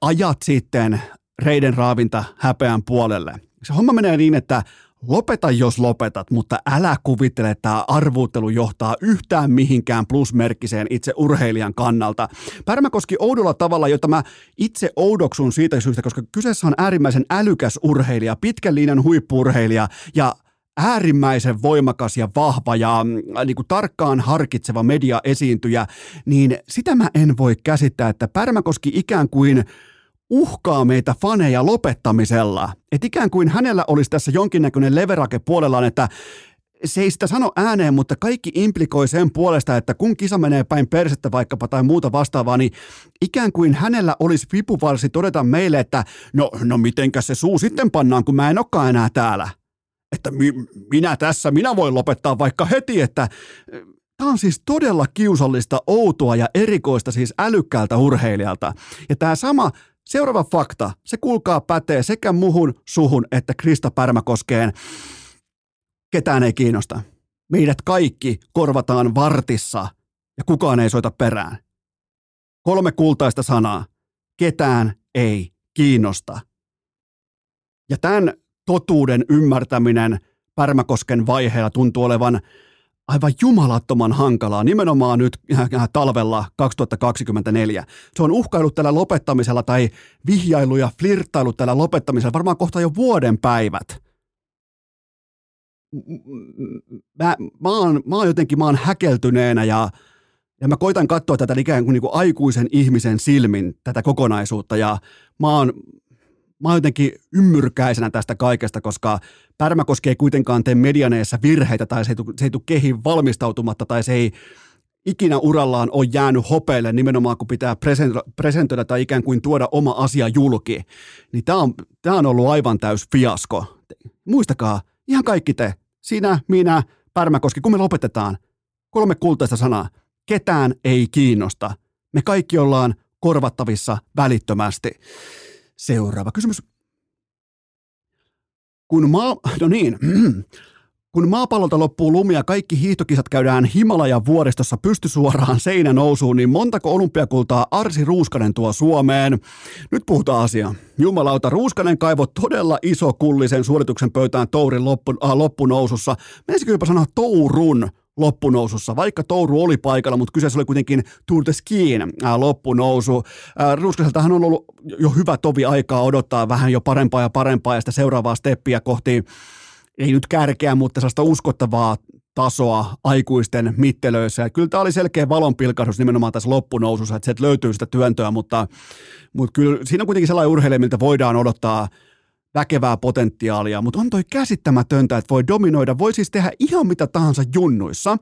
ajat sitten reiden raavinta häpeän puolelle. Se homma menee niin, että lopeta, jos lopetat, mutta älä kuvittele, että tämä arvuuttelu johtaa yhtään mihinkään plusmerkkiseen itse urheilijan kannalta. Pärmäkoski oudolla tavalla, jota mä itse oudoksun siitä syystä, koska kyseessä on äärimmäisen älykäs urheilija, pitkän linjan huippu-urheilija ja äärimmäisen voimakas ja vahva ja niin kuin tarkkaan harkitseva mediaesiintyjä, niin sitä mä en voi käsittää, että Pärmäkoski ikään kuin uhkaa meitä faneja lopettamisella. Et ikään kuin hänellä olisi tässä jonkinnäköinen leverake puolellaan, että se ei sitä sano ääneen, mutta kaikki implikoi sen puolesta, että kun kisa menee päin persettä vaikkapa tai muuta vastaavaa, niin ikään kuin hänellä olisi vipuvarsi todeta meille, että no, no mitenkä se suu sitten pannaan, kun mä en olekaan enää täällä. Että mi, minä tässä, minä voin lopettaa vaikka heti, että tämä on siis todella kiusallista, outoa ja erikoista siis älykkäältä urheilijalta. Ja tämä sama seuraava fakta, se kuulkaa pätee sekä muhun, suhun että Krista Pärmäkoskeen. Ketään ei kiinnosta. Meidät kaikki korvataan vartissa ja kukaan ei soita perään. Kolme kultaista sanaa. Ketään ei kiinnosta. Ja tämän totuuden ymmärtäminen Pärmäkosken vaiheella tuntuu olevan aivan jumalattoman hankalaa, nimenomaan nyt äh, talvella kaksituhattakaksikymmentäneljä. Se on uhkailut tällä lopettamisella tai vihjailu ja flirttailu tällä lopettamisella varmaan kohta jo vuoden päivät. Mä, mä, oon, mä oon jotenkin mä oon häkeltyneenä ja, ja mä koitan katsoa tätä ikään kuin, niin kuin aikuisen ihmisen silmin, tätä kokonaisuutta ja mä oon... Mä oon jotenkin ymmyrkäisenä tästä kaikesta, koska Pärmäkoski ei kuitenkaan tee medianeessa virheitä tai se ei, se ei tule kehiin valmistautumatta tai se ei ikinä urallaan ole jäänyt hopeille nimenomaan, kun pitää presentoida tai ikään kuin tuoda oma asia julki. Niin tää on, tää on ollut aivan täys fiasko. Muistakaa, ihan kaikki te, sinä, minä, Pärmäkoski, kun me lopetetaan, kolme kultaista sanaa, ketään ei kiinnosta. Me kaikki ollaan korvattavissa välittömästi. Seuraava kysymys. Kun, maa, no niin, kun maapallolta loppuu lumia, kaikki hiihtokisat käydään Himalajan vuoristossa pystysuoraan seinänousuun, niin montako olympiakultaa Arsi Ruuskanen tuo Suomeen? Nyt puhutaan asiaa. Jumalauta, Ruuskanen kaivoi todella iso kullisen suorituksen pöytään Tourin loppu, äh, loppunousussa. Menisikö jopa sanoa Tourun loppunousussa, vaikka Touru oli paikalla, mutta kyseessä oli kuitenkin Tour de Skiin ää, loppunousu. Ää, Ruuskaseltahan on ollut jo hyvä tovi aikaa odottaa vähän jo parempaa ja parempaa ja sitä seuraavaa steppiä kohti, ei nyt kärkeä, mutta sellaista uskottavaa tasoa aikuisten mittelöissä. Ja kyllä tämä oli selkeä valonpilkahdus nimenomaan tässä loppunousussa, että se löytyy sitä työntöä, mutta, mutta kyllä siinä on kuitenkin sellainen urheilija, miltä voidaan odottaa väkevää potentiaalia, mutta on toi käsittämätöntä, että voi dominoida, voi siis tehdä ihan mitä tahansa junnuissa,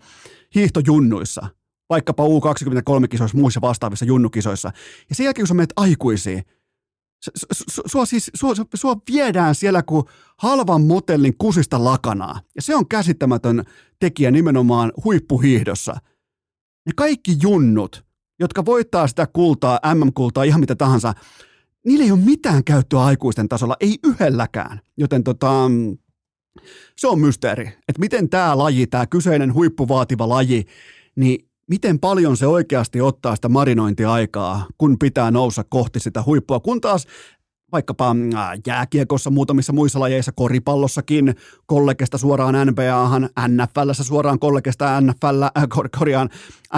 hiihtojunnuissa, vaikkapa U kaksikymmentäkolme-kisoissa, muissa vastaavissa junnukisoissa. Ja sen jälkeen, kun sä menet aikuisiin, sua siis, sua, sua viedään siellä kuin halvan motellin kusista lakanaa. Ja se on käsittämätön tekijä nimenomaan huippuhiihdossa. Ne kaikki junnut, jotka voittaa sitä kultaa, M M-kultaa, ihan mitä tahansa, niillä ei ole mitään käyttöä aikuisten tasolla, ei yhdelläkään, joten tota, se on mysteeri, että miten tämä laji, tämä kyseinen huippuvaativa laji, niin miten paljon se oikeasti ottaa sitä marinointiaikaa, kun pitää nousta kohti sitä huippua, kun taas vaikkapa jääkiekossa, muutamissa muissa lajeissa, koripallossakin, kollegesta suoraan N B A:han, N F L:ssä suoraan kollegesta N F L, äh, korjaan,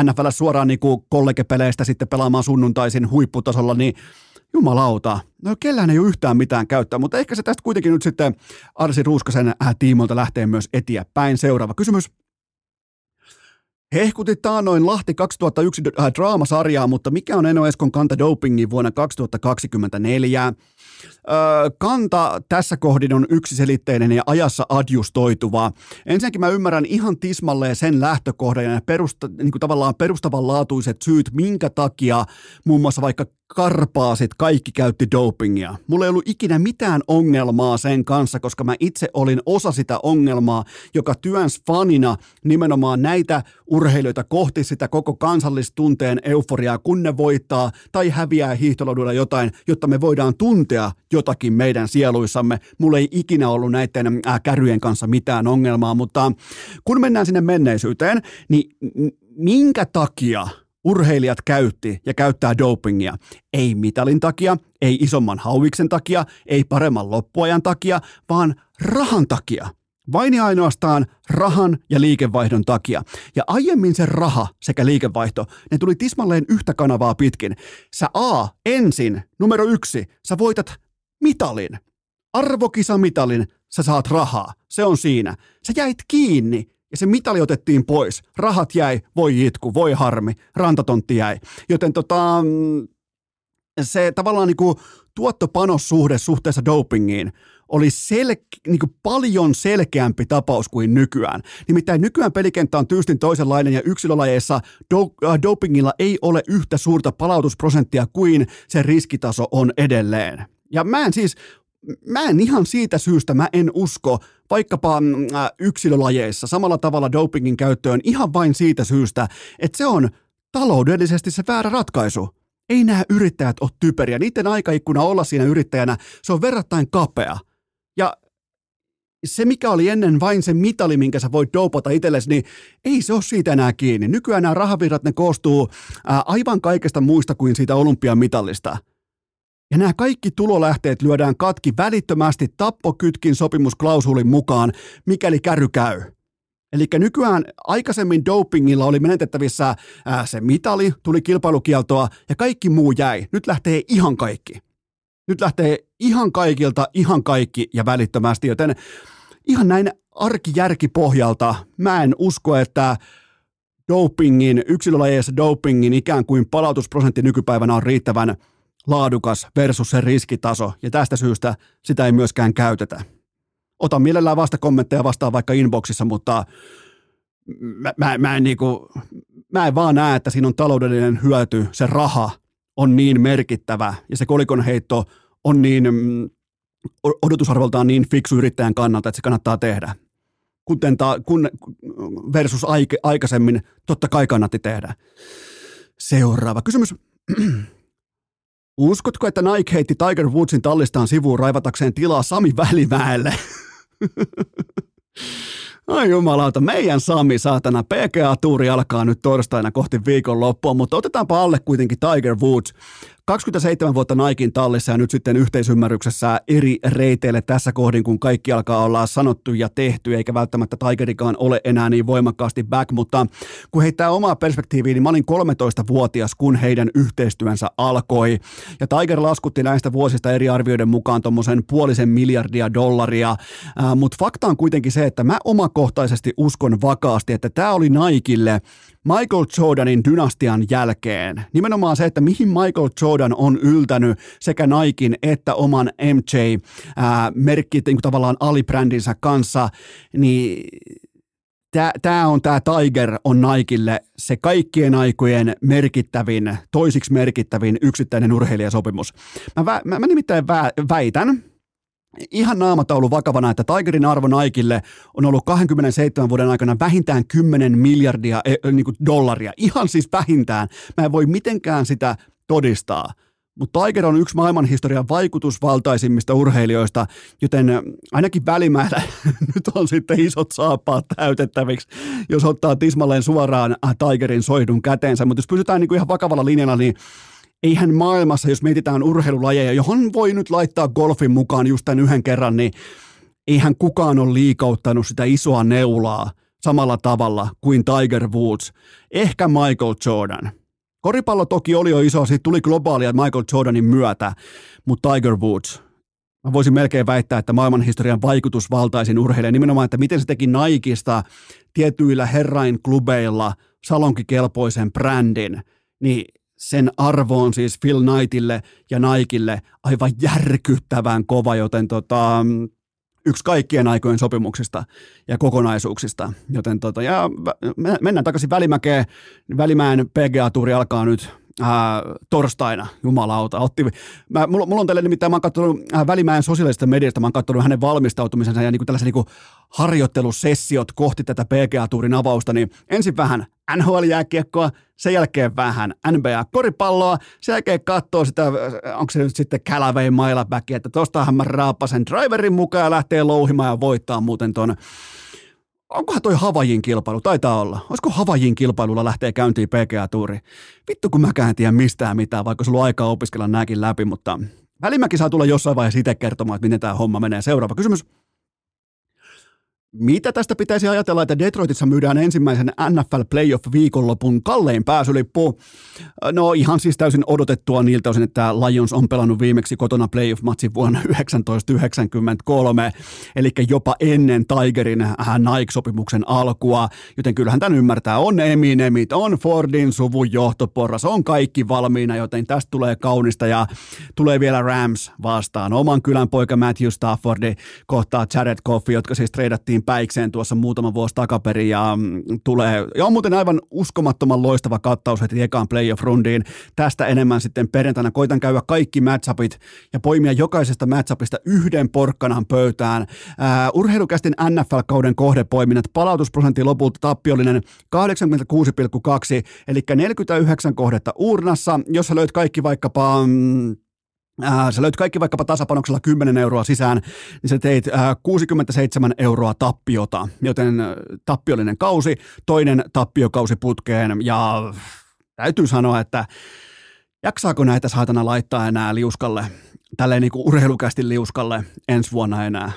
N F L:ssä suoraan niin kuin kollegepeleistä sitten pelaamaan sunnuntaisin huipputasolla, niin jumalauta, no kellään ei ole yhtään mitään käyttää, mutta ehkä se tästä kuitenkin nyt sitten Arsi Ruuskasen tiimoilta lähtee myös eteenpäin. Seuraava kysymys. Hehkutit taannoin Lahti kaksituhattayksi äh, draamasarjaa, mutta mikä on Eno Eskon kanta dopingiin vuonna kaksituhattakaksikymmentäneljä? Öö, kanta tässä kohdin on yksiselitteinen ja ajassa adjustoituva. Ensinnäkin mä ymmärrän ihan tismalleen sen lähtökohdan ja perusta, niin kuin tavallaan perustavanlaatuiset syyt, minkä takia muun muassa vaikka karpaasit kaikki käytti dopingia. Mulla ei ollut ikinä mitään ongelmaa sen kanssa, koska mä itse olin osa sitä ongelmaa, joka työns fanina nimenomaan näitä urheilijoita kohti sitä koko kansallistunteen euforiaa, kun ne voittaa tai häviää hiihtoladuilla jotain, jotta me voidaan tuntea jotakin meidän sieluissamme. Mulla ei ikinä ollut näiden äh, käryjen kanssa mitään ongelmaa, mutta kun mennään sinne menneisyyteen, niin minkä takia urheilijat käytti ja käyttää dopingia? Ei mitalin takia, ei isomman hauiksen takia, ei paremman loppuajan takia, vaan rahan takia. Vain ja ainoastaan rahan ja liikevaihdon takia. Ja aiemmin se raha sekä liikevaihto, ne tuli tismalleen yhtä kanavaa pitkin. Sä A, ensin, numero yksi, sä voitat mitalin. Arvokisamitalin sä saat rahaa, se on siinä. Sä jäit kiinni. Ja se mitali otettiin pois. Rahat jäi, voi itku, voi harmi, rantatontti jäi. Joten tota, se tavallaan niinku tuottopanossuhde suhteessa dopingiin oli sel- niinku paljon selkeämpi tapaus kuin nykyään. Nimittäin nykyään pelikenttä on tyystin toisenlainen ja yksilölajeissa do- äh, dopingilla ei ole yhtä suurta palautusprosenttia kuin se riskitaso on edelleen. Ja mä en siis... Mä en ihan siitä syystä, mä en usko vaikkapa äh, yksilölajeissa samalla tavalla dopingin käyttöön ihan vain siitä syystä, että se on taloudellisesti se väärä ratkaisu. Ei nämä yrittäjät ole typeriä. Niiden aikaikkuna olla siinä yrittäjänä, se on verrattain kapea. Ja se, mikä oli ennen vain se mitali, minkä sä voit dopata itsellesi, niin ei se ole siitä enää kiinni. Nykyään nämä rahavirrat, ne koostuu äh, aivan kaikesta muista kuin siitä olympiamitalista. Ja nämä kaikki tulolähteet lyödään katki välittömästi tappokytkin sopimusklausuulin mukaan, mikäli käry käy. Eli nykyään aikaisemmin dopingilla oli menetettävissä ää, se mitali, tuli kilpailukieltoa ja kaikki muu jäi. Nyt lähtee ihan kaikki. Nyt lähtee ihan kaikilta ihan kaikki ja välittömästi, joten ihan näin arkijärkipohjalta mä en usko, että dopingin, yksilölajeissa dopingin ikään kuin palautusprosentti nykypäivänä on riittävän laadukas versus se riskitaso, ja tästä syystä sitä ei myöskään käytetä. Otan mielellään vasta kommentteja vastaan vaikka inboxissa, mutta mä, mä, mä, en niinku, mä en vaan näe, että siinä on taloudellinen hyöty. Se raha on niin merkittävä, ja se kolikonheitto on niin odotusarvoltaan niin fiksu yrittäjän kannalta, että se kannattaa tehdä. Kuten ta, kun versus aike, aikaisemmin totta kai kannatti tehdä. Seuraava kysymys. Uskotko, että Nike heitti Tiger Woodsin tallistaan sivuun raivatakseen tilaa Sami Välimäelle? Ai jumalauta, meidän Sami, saatana. P G A-tuuri alkaa nyt torstaina kohti viikonloppua, mutta otetaanpa alle kuitenkin Tiger Woods. kaksikymmentäseitsemän vuotta Niken tallissa ja nyt sitten yhteisymmärryksessä eri reiteille tässä kohdin, kun kaikki alkaa olla sanottu ja tehty, eikä välttämättä Tigerikaan ole enää niin voimakkaasti back, mutta kun heittää omaa perspektiiviä, niin mä olin kolmetoistavuotias, kun heidän yhteistyönsä alkoi. Ja Tiger laskutti näistä vuosista eri arvioiden mukaan tuommoisen puolisen miljardia dollaria, äh, mutta fakta on kuitenkin se, että mä omakohtaisesti uskon vakaasti, että tämä oli Nikelle Michael Jordanin dynastian jälkeen. Nimenomaan se, että mihin Michael Jordan on yltänyt sekä Niken että oman M J-merkki, niin tavallaan alibrändinsä kanssa, niin tämä on tämä Tiger on Nikelle se kaikkien aikojen merkittävin, toisiksi merkittävin yksittäinen urheilijasopimus. Mä, vä, mä, mä nimittäin vä, väitän, ihan naamataulu vakavana, että Tigerin arvo Nikelle on ollut kaksikymmentäseitsemän vuoden aikana vähintään kymmenen miljardia e, niin kuin dollaria. Ihan siis vähintään. Mä en voi mitenkään sitä todistaa. Mutta Tiger on yksi maailmanhistorian vaikutusvaltaisimmista urheilijoista, joten ainakin Välimäellä nyt on sitten isot saappaat täytettäviksi, jos ottaa tismalleen suoraan Tigerin soihdun käteensä. Mutta jos pysytään niin kuin ihan vakavalla linjalla, niin eihän maailmassa, jos mietitään urheilulajeja, johon voi nyt laittaa golfin mukaan just tämän yhden kerran, niin eihän kukaan ole liikauttanut sitä isoa neulaa samalla tavalla kuin Tiger Woods. Ehkä Michael Jordan. Koripallo toki oli jo iso, siitä tuli globaalia Michael Jordanin myötä, mutta Tiger Woods. Mä voisin melkein väittää, että maailmanhistorian vaikutusvaltaisin urheilija, nimenomaan, että miten se teki Nikesta tietyillä herrainklubeilla salonkikelpoisen brändin, niin sen arvo on siis Phil Knightille ja Nikelle aivan järkyttävän kova, joten tota, yksi kaikkien aikojen sopimuksista ja kokonaisuuksista. Joten tota, ja mennään takaisin Välimäkeen. Välimäen P G A-tuuri alkaa nyt ää, torstaina, jumalauta. Otti, mä, mulla, mulla on tälle nimittäin, mä oon katsonut ää, Välimäen sosiaalisesta mediasta, mä oon katsonut hänen valmistautumisensa ja niinku tällaisen niinku harjoittelusessiot kohti tätä P G A-tuurin avausta, niin ensin vähän N H L-jääkiekkoa, sen jälkeen vähän N B A-koripalloa, sen jälkeen katsoo sitä, onko se nyt sitten Callaway mailabacki, että tostahan mä raapasen driverin mukaan ja lähtee louhimaan ja voittaa muuten ton. Onkohan toi Havajin kilpailu? Taitaa olla. Olisiko Havajin kilpailulla lähtee käyntiin P G A-tuuri? Vittu kun mäkään en tiedä mistään mitään, vaikka sulla on aikaa opiskella nääkin läpi, mutta Välimäki saa tulla jossain vaiheessa itse kertomaan, että miten tämä homma menee. Seuraava kysymys. Mitä tästä pitäisi ajatella, että Detroitissa myydään ensimmäisen N F L-playoff-viikonlopun kallein pääsylippu? No ihan siis täysin odotettua niiltä osin, että Lions on pelannut viimeksi kotona playoff-matsin vuonna yhdeksäntoista yhdeksänkymmentäkolme, eli jopa ennen Tigerin Nike-sopimuksen alkua, joten kyllähän tämän ymmärtää. On Eminemit, on Fordin suvun johtoporras, on kaikki valmiina, joten tästä tulee kaunista ja tulee vielä Rams vastaan. Oman kylän poika Matthew Stafford kohtaa Jared Goffin, jotka siis treidattiin päikseen tuossa muutama vuosi takaperin ja tulee, ja on muuten aivan uskomattoman loistava kattaus heti ekaan playoff-rundiin. Tästä enemmän sitten perjantaina koitan käydä kaikki matchupit ja poimia jokaisesta matchupista yhden porkkanan pöytään. Uh, urheilukästin N F L-kauden kohdepoiminnat, palautusprosentti lopulta tappiollinen kahdeksankymmentäkuusi pilkku kaksi, eli neljäkymmentäyhdeksän kohdetta uurnassa, jos sä löyt kaikki vaikkapa... Mm, Sä löyt kaikki vaikkapa tasapanoksella kymmenen euroa sisään, niin sä teit kuusikymmentäseitsemän euroa tappiota, joten tappiollinen kausi, toinen tappiokausi putkeen ja täytyy sanoa, että jaksaako näitä saatana laittaa enää liuskalle, tälleen niin kuin urheilukästi liuskalle ensi vuonna enää.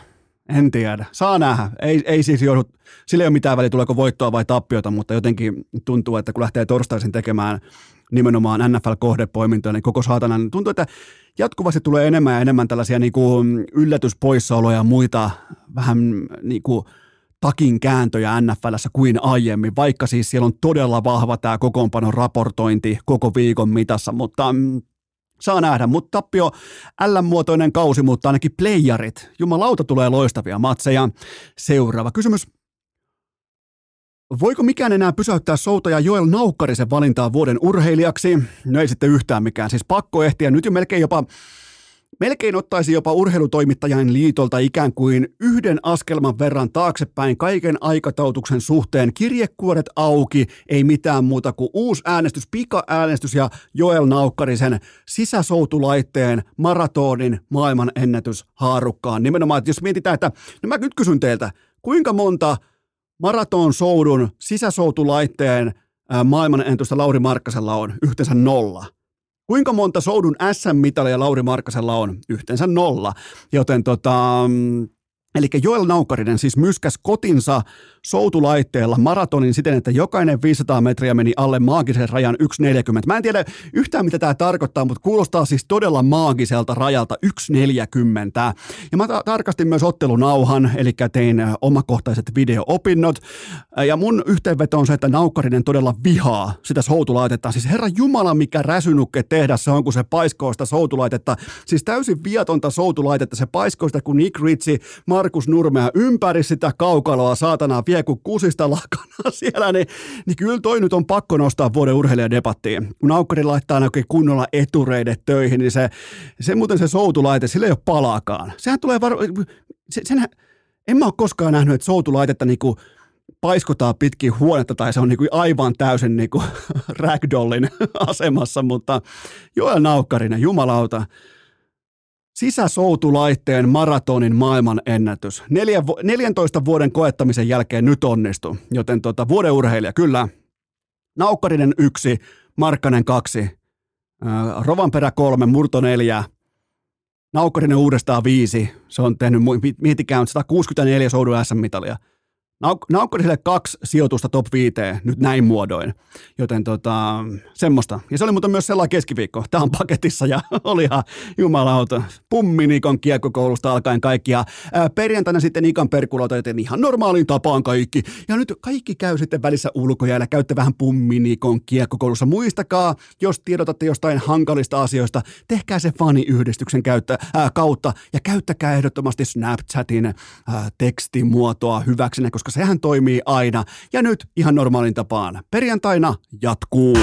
En tiedä. Saa nähdä. Ei, ei siis joudu, sillä ei ole mitään väliä, tuleeko voittoa vai tappiota, mutta jotenkin tuntuu, että kun lähtee torstaisin tekemään nimenomaan N F L-kohdepoimintoja, niin koko saatana, niin tuntuu, että jatkuvasti tulee enemmän ja enemmän tällaisia niin kuin yllätyspoissaoloja ja muita vähän niin kuin takin kääntöjä N F L:ssä kuin aiemmin, vaikka siis siellä on todella vahva tämä kokoonpanon raportointi koko viikon mitassa, mutta... Saa nähdä, mutta tappio L-muotoinen kausi, mutta ainakin playerit. Jumalauta tulee loistavia matseja. Seuraava kysymys. Voiko mikään enää pysäyttää soutaja Joel Naukarisen valintaa vuoden urheilijaksi? No ei sitten yhtään mikään. Siis pakko ehtiä. Nyt jo melkein jopa... Melkein ottaisi jopa urheilutoimittajain liitolta ikään kuin yhden askelman verran taaksepäin kaiken aikatautuksen suhteen. Kirjekuoret auki, ei mitään muuta kuin uusi äänestys, pikaäänestys ja Joel Naukkarisen sisäsoutulaitteen maratonin maailman ennätys haarukkaan. Nimenomaan, että jos mietitään, että no mä nyt kysyn teiltä, kuinka monta maratonsoudun sisäsoutulaitteen maailman ennätystä Lauri Markkasella on? Yhteensä nolla. Kuinka monta soudun S M-mitalia Lauri Markkasella on? Yhteensä nolla. Joten tota, eli Joel Naukarinen siis myskäs kotinsa soutulaitteella maratonin siten, että jokainen viisisataa metriä meni alle maagisen rajan yksi pilkku neljäkymmentä. Mä en tiedä yhtään, mitä tämä tarkoittaa, mutta kuulostaa siis todella maagiselta rajalta yksi pilkku neljäkymmentä. Ja mä ta- tarkastin myös ottelunauhan, eli tein omakohtaiset videoopinnot. Ja mun yhteenveto on se, että Naukarinen todella vihaa sitä soutulaitetta. Siis herra jumala, mikä räsynukke tehdä se on, kun se paiskoo sitä soutulaitetta. Siis täysin viatonta soutulaitetta. Se paiskoo sitä, kun Nick Ritchie, Markus Nurmea ympäri sitä kaukaloa saatanaa vielä kun kusista lakana siellä, niin, niin kyllä toi nyt on pakko nostaa vuoden urheilijadebattiin. Kun Naukkari laittaa oikein kunnolla etureidet töihin, niin se, se muuten se soutulaite, sillä ei ole palaakaan. Sehän tulee varmaan, se, en mä ole koskaan nähnyt, että soutulaitetta niinku paiskotaan pitkin huonetta tai se on niinku aivan täysin niinku ragdollin asemassa, mutta Joel Naukkarinen, jumalauta. Sisäsoutulaitteen maratonin maailman ennätys. neljäntoista vuoden koettamisen jälkeen nyt onnistui, joten tota, vuoden urheilija kyllä. Naukkarinen yksi, Markkanen kaksi, Rovanperä kolme, Murto neljä, Naukkarinen uudestaan viisi. Se on tehnyt, mietikään, sata kuusikymmentäneljä soudun S M-mitalia. Naukkaiselle kaksi sijoitusta top viiteen nyt näin muodoin, joten tota, semmoista. Ja se oli muuten myös sellainen keskiviikko. Tämä on paketissa ja olihan jumalauta pumminikon kiekkokoulusta alkaen kaikki. Ja ää, perjantaina sitten Ikan perkuloita, joten ihan normaaliin tapaan kaikki. Ja nyt kaikki käy sitten välissä ulkojäällä. Käytte vähän pumminikon kiekkokoulussa. Muistakaa, jos tiedotatte jostain hankalista asioista, tehkää se faniyhdistyksen käyttä, ää, kautta ja käyttäkää ehdottomasti Snapchatin ää, tekstimuotoa hyväksenä, koska sehän toimii aina. Ja nyt ihan normaalin tapaan. Perjantaina jatkuu.